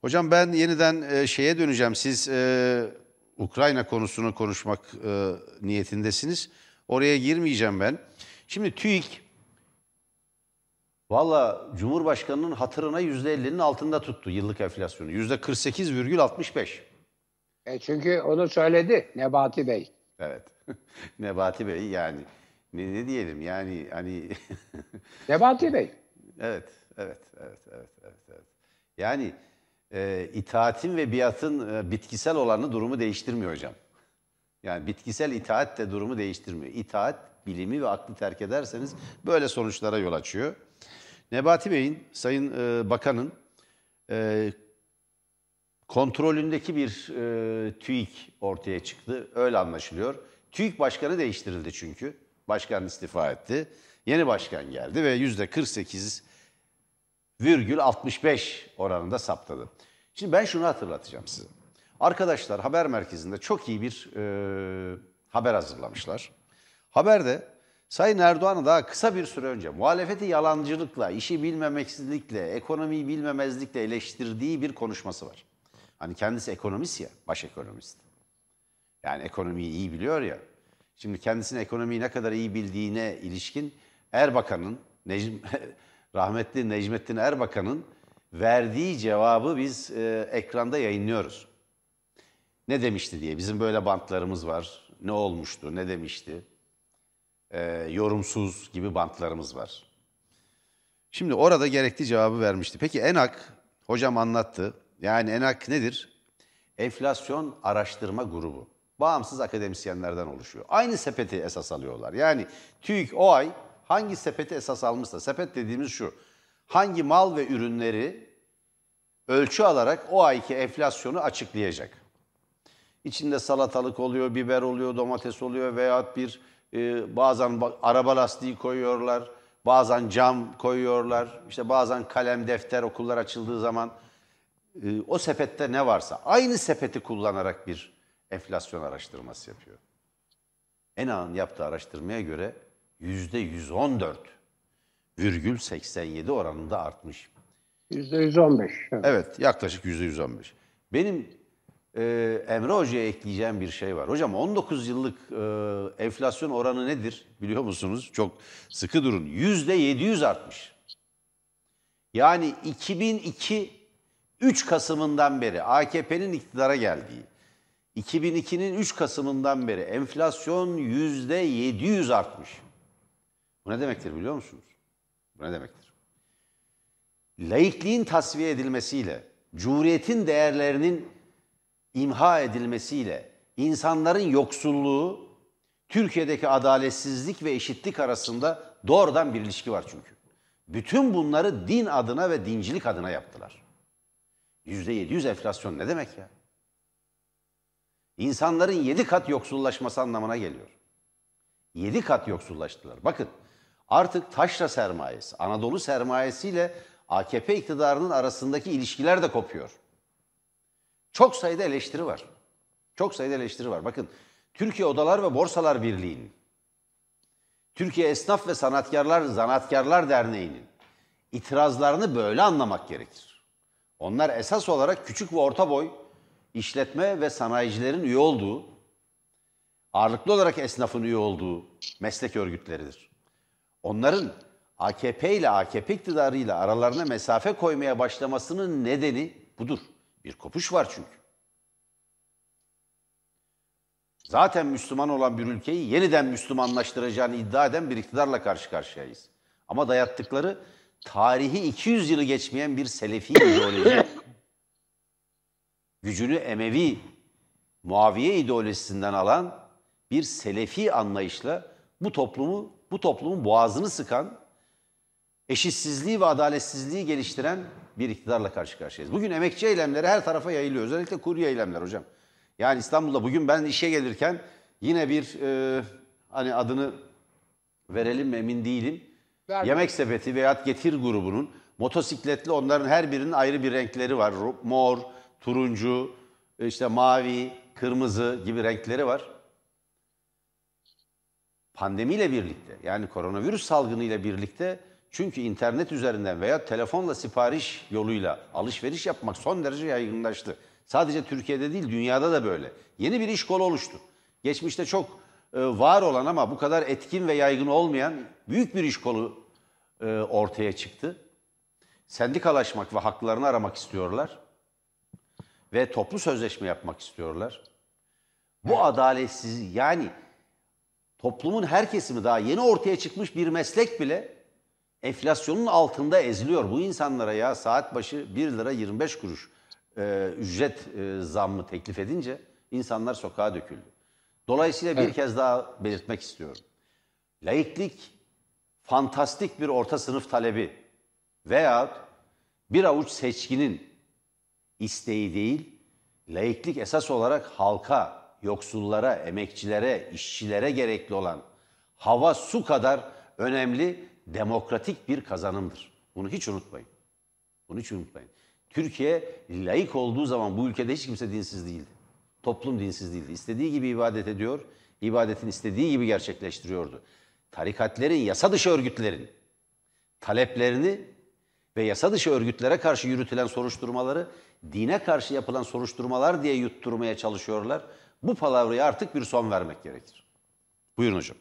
hocam ben yeniden şeye döneceğim. Siz Ukrayna konusunu konuşmak niyetindesiniz. Oraya girmeyeceğim ben. Şimdi TÜİK, valla Cumhurbaşkanı'nın hatırına %50'nin altında tuttu yıllık enflasyonu. %48,65. Çünkü onu söyledi Nebati Bey. Evet. Nebati Bey yani ne diyelim yani hani... Nebati Bey. Evet. Yani itaatin ve biatın bitkisel olanı durumu değiştirmiyor hocam. Yani bitkisel itaat de durumu değiştirmiyor. İtaat bilimi ve aklı terk ederseniz böyle sonuçlara yol açıyor. Nebati Bey'in, Sayın Bakan'ın kontrolündeki bir TÜİK ortaya çıktı. Öyle anlaşılıyor. TÜİK başkanı değiştirildi çünkü. Başkan istifa etti. Yeni başkan geldi ve %48,65 oranında saptadı. Şimdi ben şunu hatırlatacağım size. Arkadaşlar haber merkezinde çok iyi bir haber hazırlamışlar. Haberde Sayın Erdoğan'ı daha kısa bir süre önce muhalefeti yalancılıkla, işi bilmemeksizlikle, ekonomiyi bilmemezlikle eleştirdiği bir konuşması var. Hani kendisi ekonomist ya, baş ekonomist. Yani ekonomiyi iyi biliyor ya. Şimdi kendisinin ekonomiyi ne kadar iyi bildiğine ilişkin Erbakan'ın, rahmetli Necmettin Erbakan'ın verdiği cevabı biz ekranda yayınlıyoruz. Ne demişti diye, bizim böyle bantlarımız var. Ne olmuştu, ne demişti? Yorumsuz gibi bantlarımız var. Şimdi orada gerekli cevabı vermişti. Peki ENAG, hocam anlattı. Yani ENAG nedir? Enflasyon Araştırma Grubu. Bağımsız akademisyenlerden oluşuyor. Aynı sepeti esas alıyorlar. Yani TÜİK o ay hangi sepeti esas almışsa, sepet dediğimiz şu, hangi mal ve ürünleri ölçü alarak o ayki enflasyonu açıklayacak. İçinde salatalık oluyor, biber oluyor, domates oluyor veyahut bir bazen araba lastiği koyuyorlar, bazen cam koyuyorlar, işte bazen kalem, defter okullar açıldığı zaman o sepette ne varsa aynı sepeti kullanarak bir enflasyon araştırması yapıyor. ENAG'ın yaptığı araştırmaya göre %114,87 oranında artmış. %115. Evet, yaklaşık %115. Benim Emre Hoca'ya ekleyeceğim bir şey var. Hocam 19 yıllık enflasyon oranı nedir biliyor musunuz? Çok sıkı durun. %700 artmış. Yani 2002 3 Kasım'ından beri AKP'nin iktidara geldiği, 2002'nin 3 Kasım'ından beri enflasyon %700 artmış. Bu ne demektir biliyor musunuz? Bu ne demektir? Laikliğin tasfiye edilmesiyle, cumhuriyetin değerlerinin imha edilmesiyle, insanların yoksulluğu, Türkiye'deki adaletsizlik ve eşitlik arasında doğrudan bir ilişki var çünkü. Bütün bunları din adına ve dincilik adına yaptılar. %700 enflasyon ne demek ya? İnsanların 7 kat yoksullaşması anlamına geliyor. 7 kat yoksullaştılar. Bakın artık taşra sermayesi, Anadolu sermayesiyle AKP iktidarının arasındaki ilişkiler de kopuyor. Çok sayıda eleştiri var. Çok sayıda eleştiri var. Bakın Türkiye Odalar ve Borsalar Birliği'nin, Türkiye Esnaf ve Zanaatkarlar Derneği'nin itirazlarını böyle anlamak gerekir. Onlar esas olarak küçük ve orta boy işletme ve sanayicilerin üye olduğu, ağırlıklı olarak esnafın üye olduğu meslek örgütleridir. Onların AKP ile, AKP iktidarıyla aralarına mesafe koymaya başlamasının nedeni budur. Bir kopuş var çünkü. Zaten Müslüman olan bir ülkeyi yeniden Müslümanlaştıracağını iddia eden bir iktidarla karşı karşıyayız. Ama dayattıkları tarihi 200 yılı geçmeyen bir Selefi ideoloji, gücünü Emevi, Muaviye ideolojisinden alan bir Selefi anlayışla bu toplumun boğazını sıkan, eşitsizliği ve adaletsizliği geliştiren bir iktidarla karşı karşıyayız. Bugün emekçi eylemleri her tarafa yayılıyor. Özellikle kurye eylemler hocam. Yani İstanbul'da bugün ben işe gelirken yine bir hani adını verelim mi emin değilim. Verdim. Yemek Sepeti veya Getir grubunun motosikletli, onların her birinin ayrı bir renkleri var. Mor, turuncu, işte mavi, kırmızı gibi renkleri var. Pandemiyle birlikte, yani koronavirüs salgınıyla birlikte, çünkü internet üzerinden veya telefonla sipariş yoluyla alışveriş yapmak son derece yaygınlaştı. Sadece Türkiye'de değil, dünyada da böyle. Yeni bir iş kolu oluştu. Geçmişte çok var olan ama bu kadar etkin ve yaygın olmayan büyük bir iş kolu ortaya çıktı. Sendikalaşmak ve haklarını aramak istiyorlar. Ve toplu sözleşme yapmak istiyorlar. Bu adaletsizlik, yani toplumun her kesimi, daha yeni ortaya çıkmış bir meslek bile enflasyonun altında eziliyor. Bu insanlara ya saat başı 1 lira 25 kuruş ücret zammı teklif edince insanlar sokağa döküldü. Dolayısıyla bir kez daha belirtmek istiyorum. Laiklik, fantastik bir orta sınıf talebi veya bir avuç seçkinin isteği değil, laiklik esas olarak halka, yoksullara, emekçilere, işçilere gerekli olan hava, su kadar önemli demokratik bir kazanımdır. Bunu hiç unutmayın. Bunu hiç unutmayın. Türkiye laik olduğu zaman bu ülkede hiç kimse dinsiz değildi. Toplum dinsiz değildi. İstediği gibi ibadet ediyor, ibadetin istediği gibi gerçekleştiriyordu. Tarikatlerin, yasa dışı örgütlerin taleplerini ve yasa dışı örgütlere karşı yürütülen soruşturmaları, dine karşı yapılan soruşturmalar diye yutturmaya çalışıyorlar. Bu palavraya artık bir son vermek gerekir. Buyurun hocam.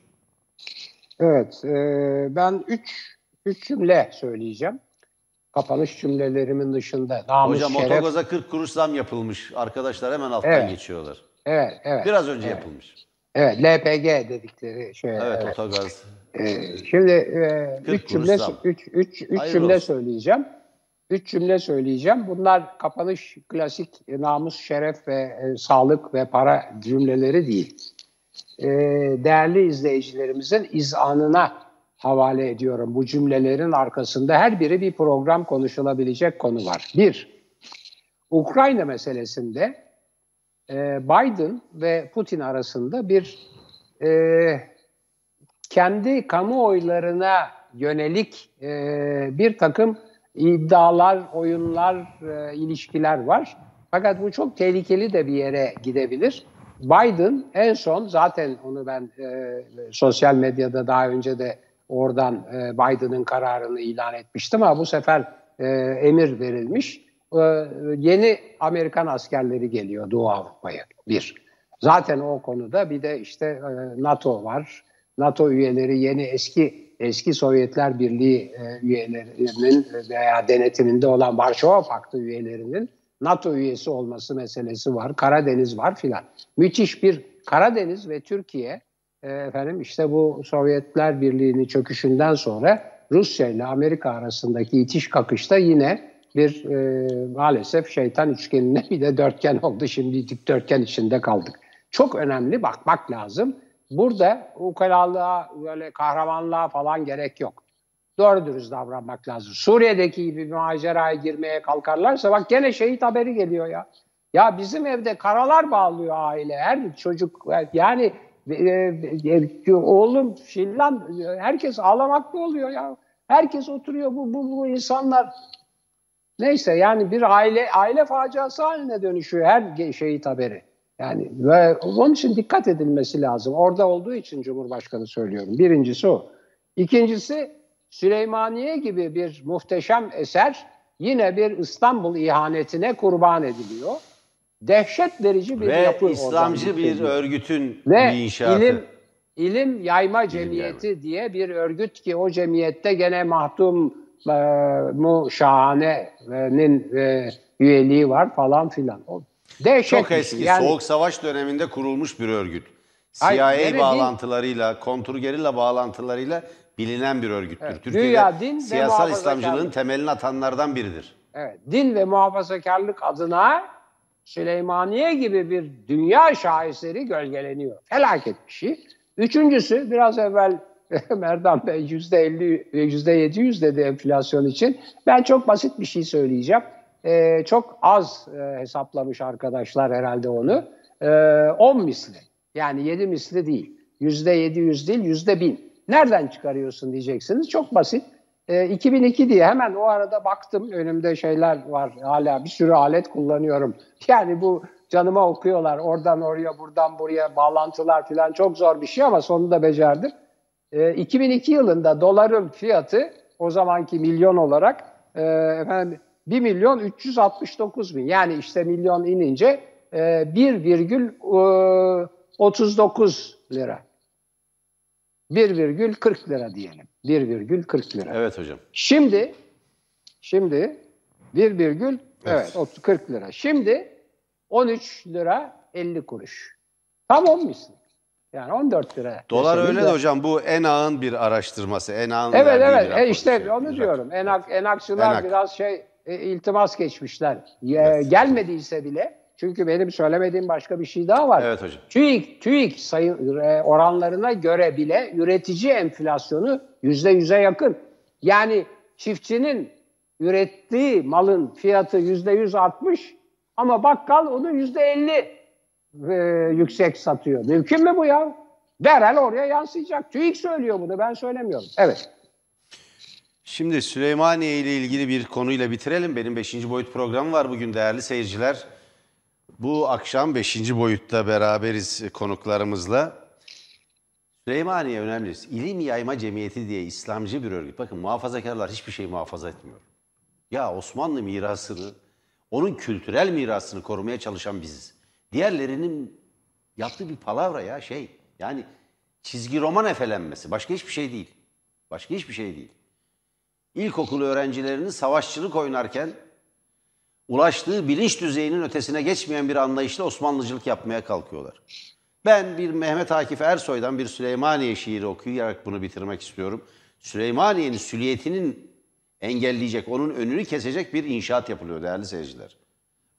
Evet, ben üç cümle söyleyeceğim. Kapanış cümlelerimin dışında. Hocam otogaza 40 kuruş zam yapılmış. Arkadaşlar hemen alttan geçiyorlar. Evet, evet. Biraz önce yapılmış. Evet, LPG dedikleri şey. Evet, otogaz. Şimdi 3 cümle söyleyeceğim. 3 cümle söyleyeceğim. Bunlar kapanış klasik namus, şeref ve sağlık ve para cümleleri değil. Değerli izleyicilerimizin izanına havale ediyorum. Bu cümlelerin arkasında her biri bir program konuşulabilecek konu var. Bir, Ukrayna meselesinde Biden ve Putin arasında bir kendi kamuoylarına yönelik bir takım iddialar, oyunlar, ilişkiler var. Fakat bu çok tehlikeli de bir yere gidebilir. Biden en son, zaten onu ben sosyal medyada daha önce de oradan Biden'ın kararını ilan etmiştim ama bu sefer emir verilmiş. Yeni Amerikan askerleri geliyor Doğu Avrupa'ya. Bir. Zaten o konuda bir de işte NATO var. NATO üyeleri, yeni eski Sovyetler Birliği üyelerinin veya denetiminde olan Varşova Paktı üyelerinin NATO üyesi olması meselesi var. Karadeniz var filan. Müthiş bir Karadeniz ve Türkiye, efendim işte bu Sovyetler Birliği'nin çöküşünden sonra Rusya ile Amerika arasındaki itiş kakışta yine bir maalesef şeytan üçgenine bir de dörtgen oldu. Şimdi dikdörtgen içinde kaldık. Çok önemli, bakmak lazım. Burada ukalalığa, böyle kahramanlığa falan gerek yok. Doğru dürüst davranmak lazım. Suriye'deki gibi bir maceraya girmeye kalkarlarsa bak gene şehit haberi geliyor ya. Ya bizim evde karalar bağlıyor aile. Her çocuk, yani oğlum, Şillan, herkes ağlamaklı oluyor ya. Herkes oturuyor, bu insanlar. Neyse, yani bir aile faciası haline dönüşüyor her şehit haberi. Yani ve onun için dikkat edilmesi lazım. Orada olduğu için Cumhurbaşkanı söylüyorum. Birincisi o. İkincisi, Süleymaniye gibi bir muhteşem eser yine bir İstanbul ihanetine kurban ediliyor. Dehşet verici bir yapı. Ve İslamcı bir örgütün bir inşaatı. İlim Yayma Cemiyeti diye bir örgüt ki o cemiyette gene Mahdum Muşahane'nin üyeliği var falan filan. O dehşet. Çok eski, yani Soğuk Savaş döneminde kurulmuş bir örgüt. CIA bağlantılarıyla, kontrgerilla bağlantılarıyla bilinen bir örgüttür. Evet. Türkiye'de siyasal İslamcılığın temelini atanlardan biridir. Evet, din ve muhafazakarlık adına Süleymaniye gibi bir dünya şaheseri gölgeleniyor. Felaket bir şey. Üçüncüsü, biraz evvel Merdan Bey %50, %700 dedi enflasyon için. Ben çok basit bir şey söyleyeceğim. Çok az hesaplamış arkadaşlar herhalde onu. 10 misli, yani 7 misli değil, %700 değil, %1000. Nereden çıkarıyorsun diyeceksiniz. Çok basit. 2002 diye hemen o arada baktım, önümde şeyler var, hala bir sürü alet kullanıyorum. Yani bu canıma okuyorlar, oradan oraya, buradan buraya bağlantılar filan, çok zor bir şey ama sonunda becerdim. 2002 yılında doların fiyatı o zamanki milyon olarak 1.369.000, yani işte milyon inince 1,39 lira. 1,40 lira diyelim. 1,40 lira. Evet hocam. Şimdi 1,40 lira. Şimdi 13 lira 50 kuruş. Tam 10 misli. Yani 14 lira. Dolar öyle de hocam, bu ENAG'ın bir araştırması. Evet. İşte onu diyorum. ENAG'çılar biraz iltimas geçmişler. Gelmediyse bile, çünkü benim söylemediğim başka bir şey daha var. Evet hocam. TÜİK sayı oranlarına göre bile üretici enflasyonu %100'e yakın. Yani çiftçinin ürettiği malın fiyatı %100 artmış ama bakkal onu %50 yüksek satıyor. Mümkün mü bu ya? Derhal oraya yansıyacak. TÜİK söylüyor bunu, ben söylemiyorum. Evet. Şimdi Süleymaniye ile ilgili bir konuyla bitirelim. Benim 5. Boyut programı var bugün değerli seyirciler. Bu akşam 5. Boyut'ta beraberiz konuklarımızla. Süleymaniye önemli. İlim Yayma Cemiyeti diye İslamcı bir örgüt. Bakın, muhafazakarlar hiçbir şey muhafaza etmiyor. Ya Osmanlı mirasını, onun kültürel mirasını korumaya çalışan biziz. Diğerlerinin yaptığı bir palavra ya, yani çizgi roman efelenmesi. Başka hiçbir şey değil. İlkokul öğrencilerinin savaşçılık oynarken ulaştığı bilinç düzeyinin ötesine geçmeyen bir anlayışla Osmanlıcılık yapmaya kalkıyorlar. Ben bir Mehmet Akif Ersoy'dan bir Süleymaniye şiiri okuyarak bunu bitirmek istiyorum. Süleymaniye'nin süliyetinin engelleyecek, onun önünü kesecek bir inşaat yapılıyor değerli seyirciler.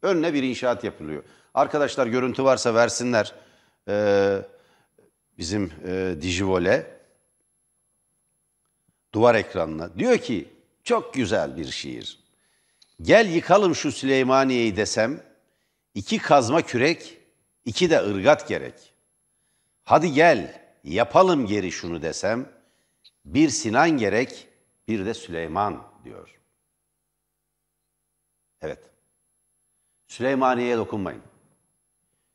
Önüne bir inşaat yapılıyor. Arkadaşlar görüntü varsa versinler bizim Dijivole duvar ekranına. Diyor ki çok güzel bir şiir. Gel yıkalım şu Süleymaniye'yi desem, 2 kazma kürek, 2 de ırgat gerek. Hadi gel yapalım geri şunu desem, 1 Sinan gerek, 1 de Süleyman diyor. Evet. Süleymaniye'ye dokunmayın.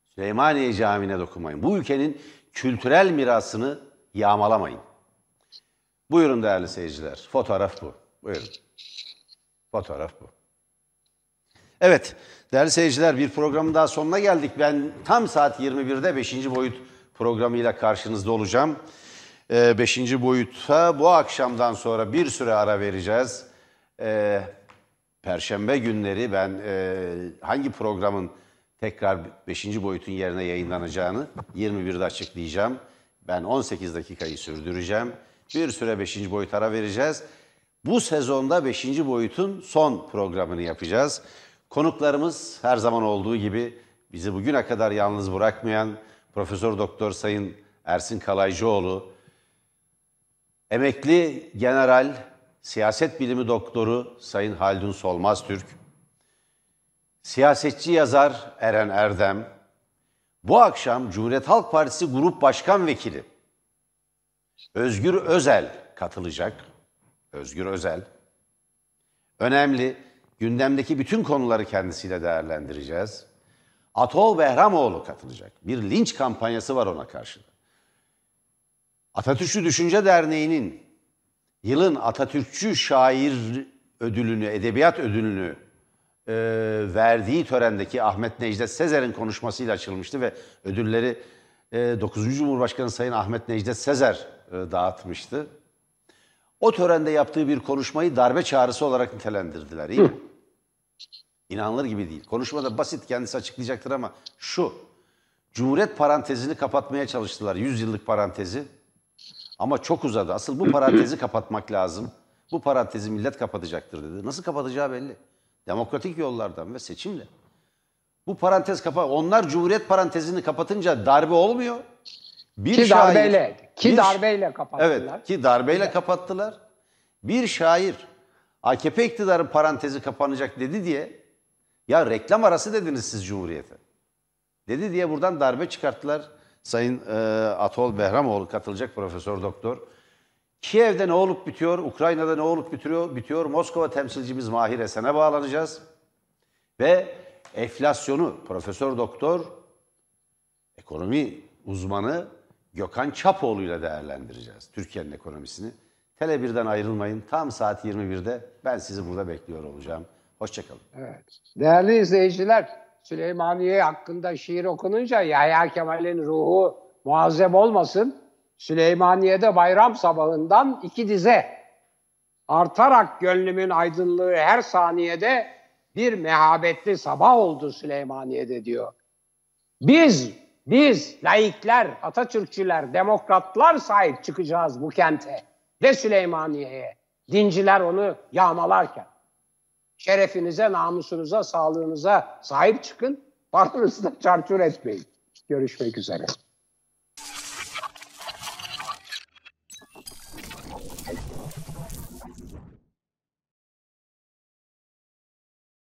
Süleymaniye Camii'ne dokunmayın. Bu ülkenin kültürel mirasını yağmalamayın. Buyurun değerli seyirciler. Fotoğraf bu. Buyurun. Fotoğraf bu. Evet, değerli seyirciler, bir programın daha sonuna geldik. Ben tam saat 21'de 5. Boyut programıyla karşınızda olacağım. 5. Boyut'a bu akşamdan sonra bir süre ara vereceğiz. Perşembe günleri ben hangi programın tekrar 5. Boyut'un yerine yayınlanacağını 21'de açıklayacağım. Ben 18 dakikayı sürdüreceğim. Bir süre 5. Boyut ara vereceğiz. Bu sezonda 5. Boyut'un son programını yapacağız. Konuklarımız her zaman olduğu gibi bizi bugüne kadar yalnız bırakmayan Profesör Doktor Sayın Ersin Kalaycıoğlu, emekli general, siyaset bilimi doktoru Sayın Haldun Solmaztürk, siyasetçi yazar Eren Erdem, bu akşam Cumhuriyet Halk Partisi Grup Başkan Vekili Özgür Özel katılacak. Özgür Özel. Önemli. Gündemdeki bütün konuları kendisiyle değerlendireceğiz. Ataol Behramoğlu katılacak. Bir linç kampanyası var ona karşı. Atatürkçü Düşünce Derneği'nin yılın Atatürkçü şair ödülünü, edebiyat ödülünü verdiği törendeki Ahmet Necdet Sezer'in konuşmasıyla açılmıştı ve ödülleri 9. Cumhurbaşkanı Sayın Ahmet Necdet Sezer dağıtmıştı. O törende yaptığı bir konuşmayı darbe çağrısı olarak nitelendirdiler. İyi mi? İnanılır gibi değil. Konuşma da basit, kendisi açıklayacaktır ama şu. Cumhuriyet parantezini kapatmaya çalıştılar. 100 yıllık parantezi. Ama çok uzadı. Asıl bu parantezi kapatmak lazım. Bu parantezi millet kapatacaktır dedi. Nasıl kapatacağı belli. Demokratik yollardan ve seçimle. Bu parantez kapat. Onlar Cumhuriyet parantezini kapatınca darbe olmuyor. Darbeyle kapattılar. Evet, ki darbeyle kapattılar. Bir şair AKP iktidarı parantezi kapanacak dedi diye, ya reklam arası dediniz siz Cumhuriyet'e. dedi diye buradan darbe çıkarttılar. Sayın Ataol Behramoğlu katılacak, profesör doktor. Kiev'de ne olup bitiyor, Ukrayna'da ne olup bitiyor, Moskova temsilcimiz Mahir Esen'e bağlanacağız. Ve enflasyonu profesör doktor, ekonomi uzmanı Gökhan Çapoğlu ile değerlendireceğiz. Türkiye'nin ekonomisini. Tele1'den ayrılmayın. Tam saat 21'de ben sizi burada bekliyor olacağım. Hoşçakalın. Evet. Değerli izleyiciler, Süleymaniye hakkında şiir okununca Yahya Kemal'in ruhu muazzeb olmasın. Süleymaniye'de bayram sabahından iki dize artarak gönlümün aydınlığı her saniyede bir mehabetli sabah oldu Süleymaniye'de diyor. Biz laikler, Atatürkçüler, demokratlar sahip çıkacağız bu kente ve Süleymaniye'ye. Dinciler onu yağmalarken. Şerefinize, namusunuza, sağlığınıza sahip çıkın. Varlığınızı da çarçur etmeyin. Görüşmek üzere.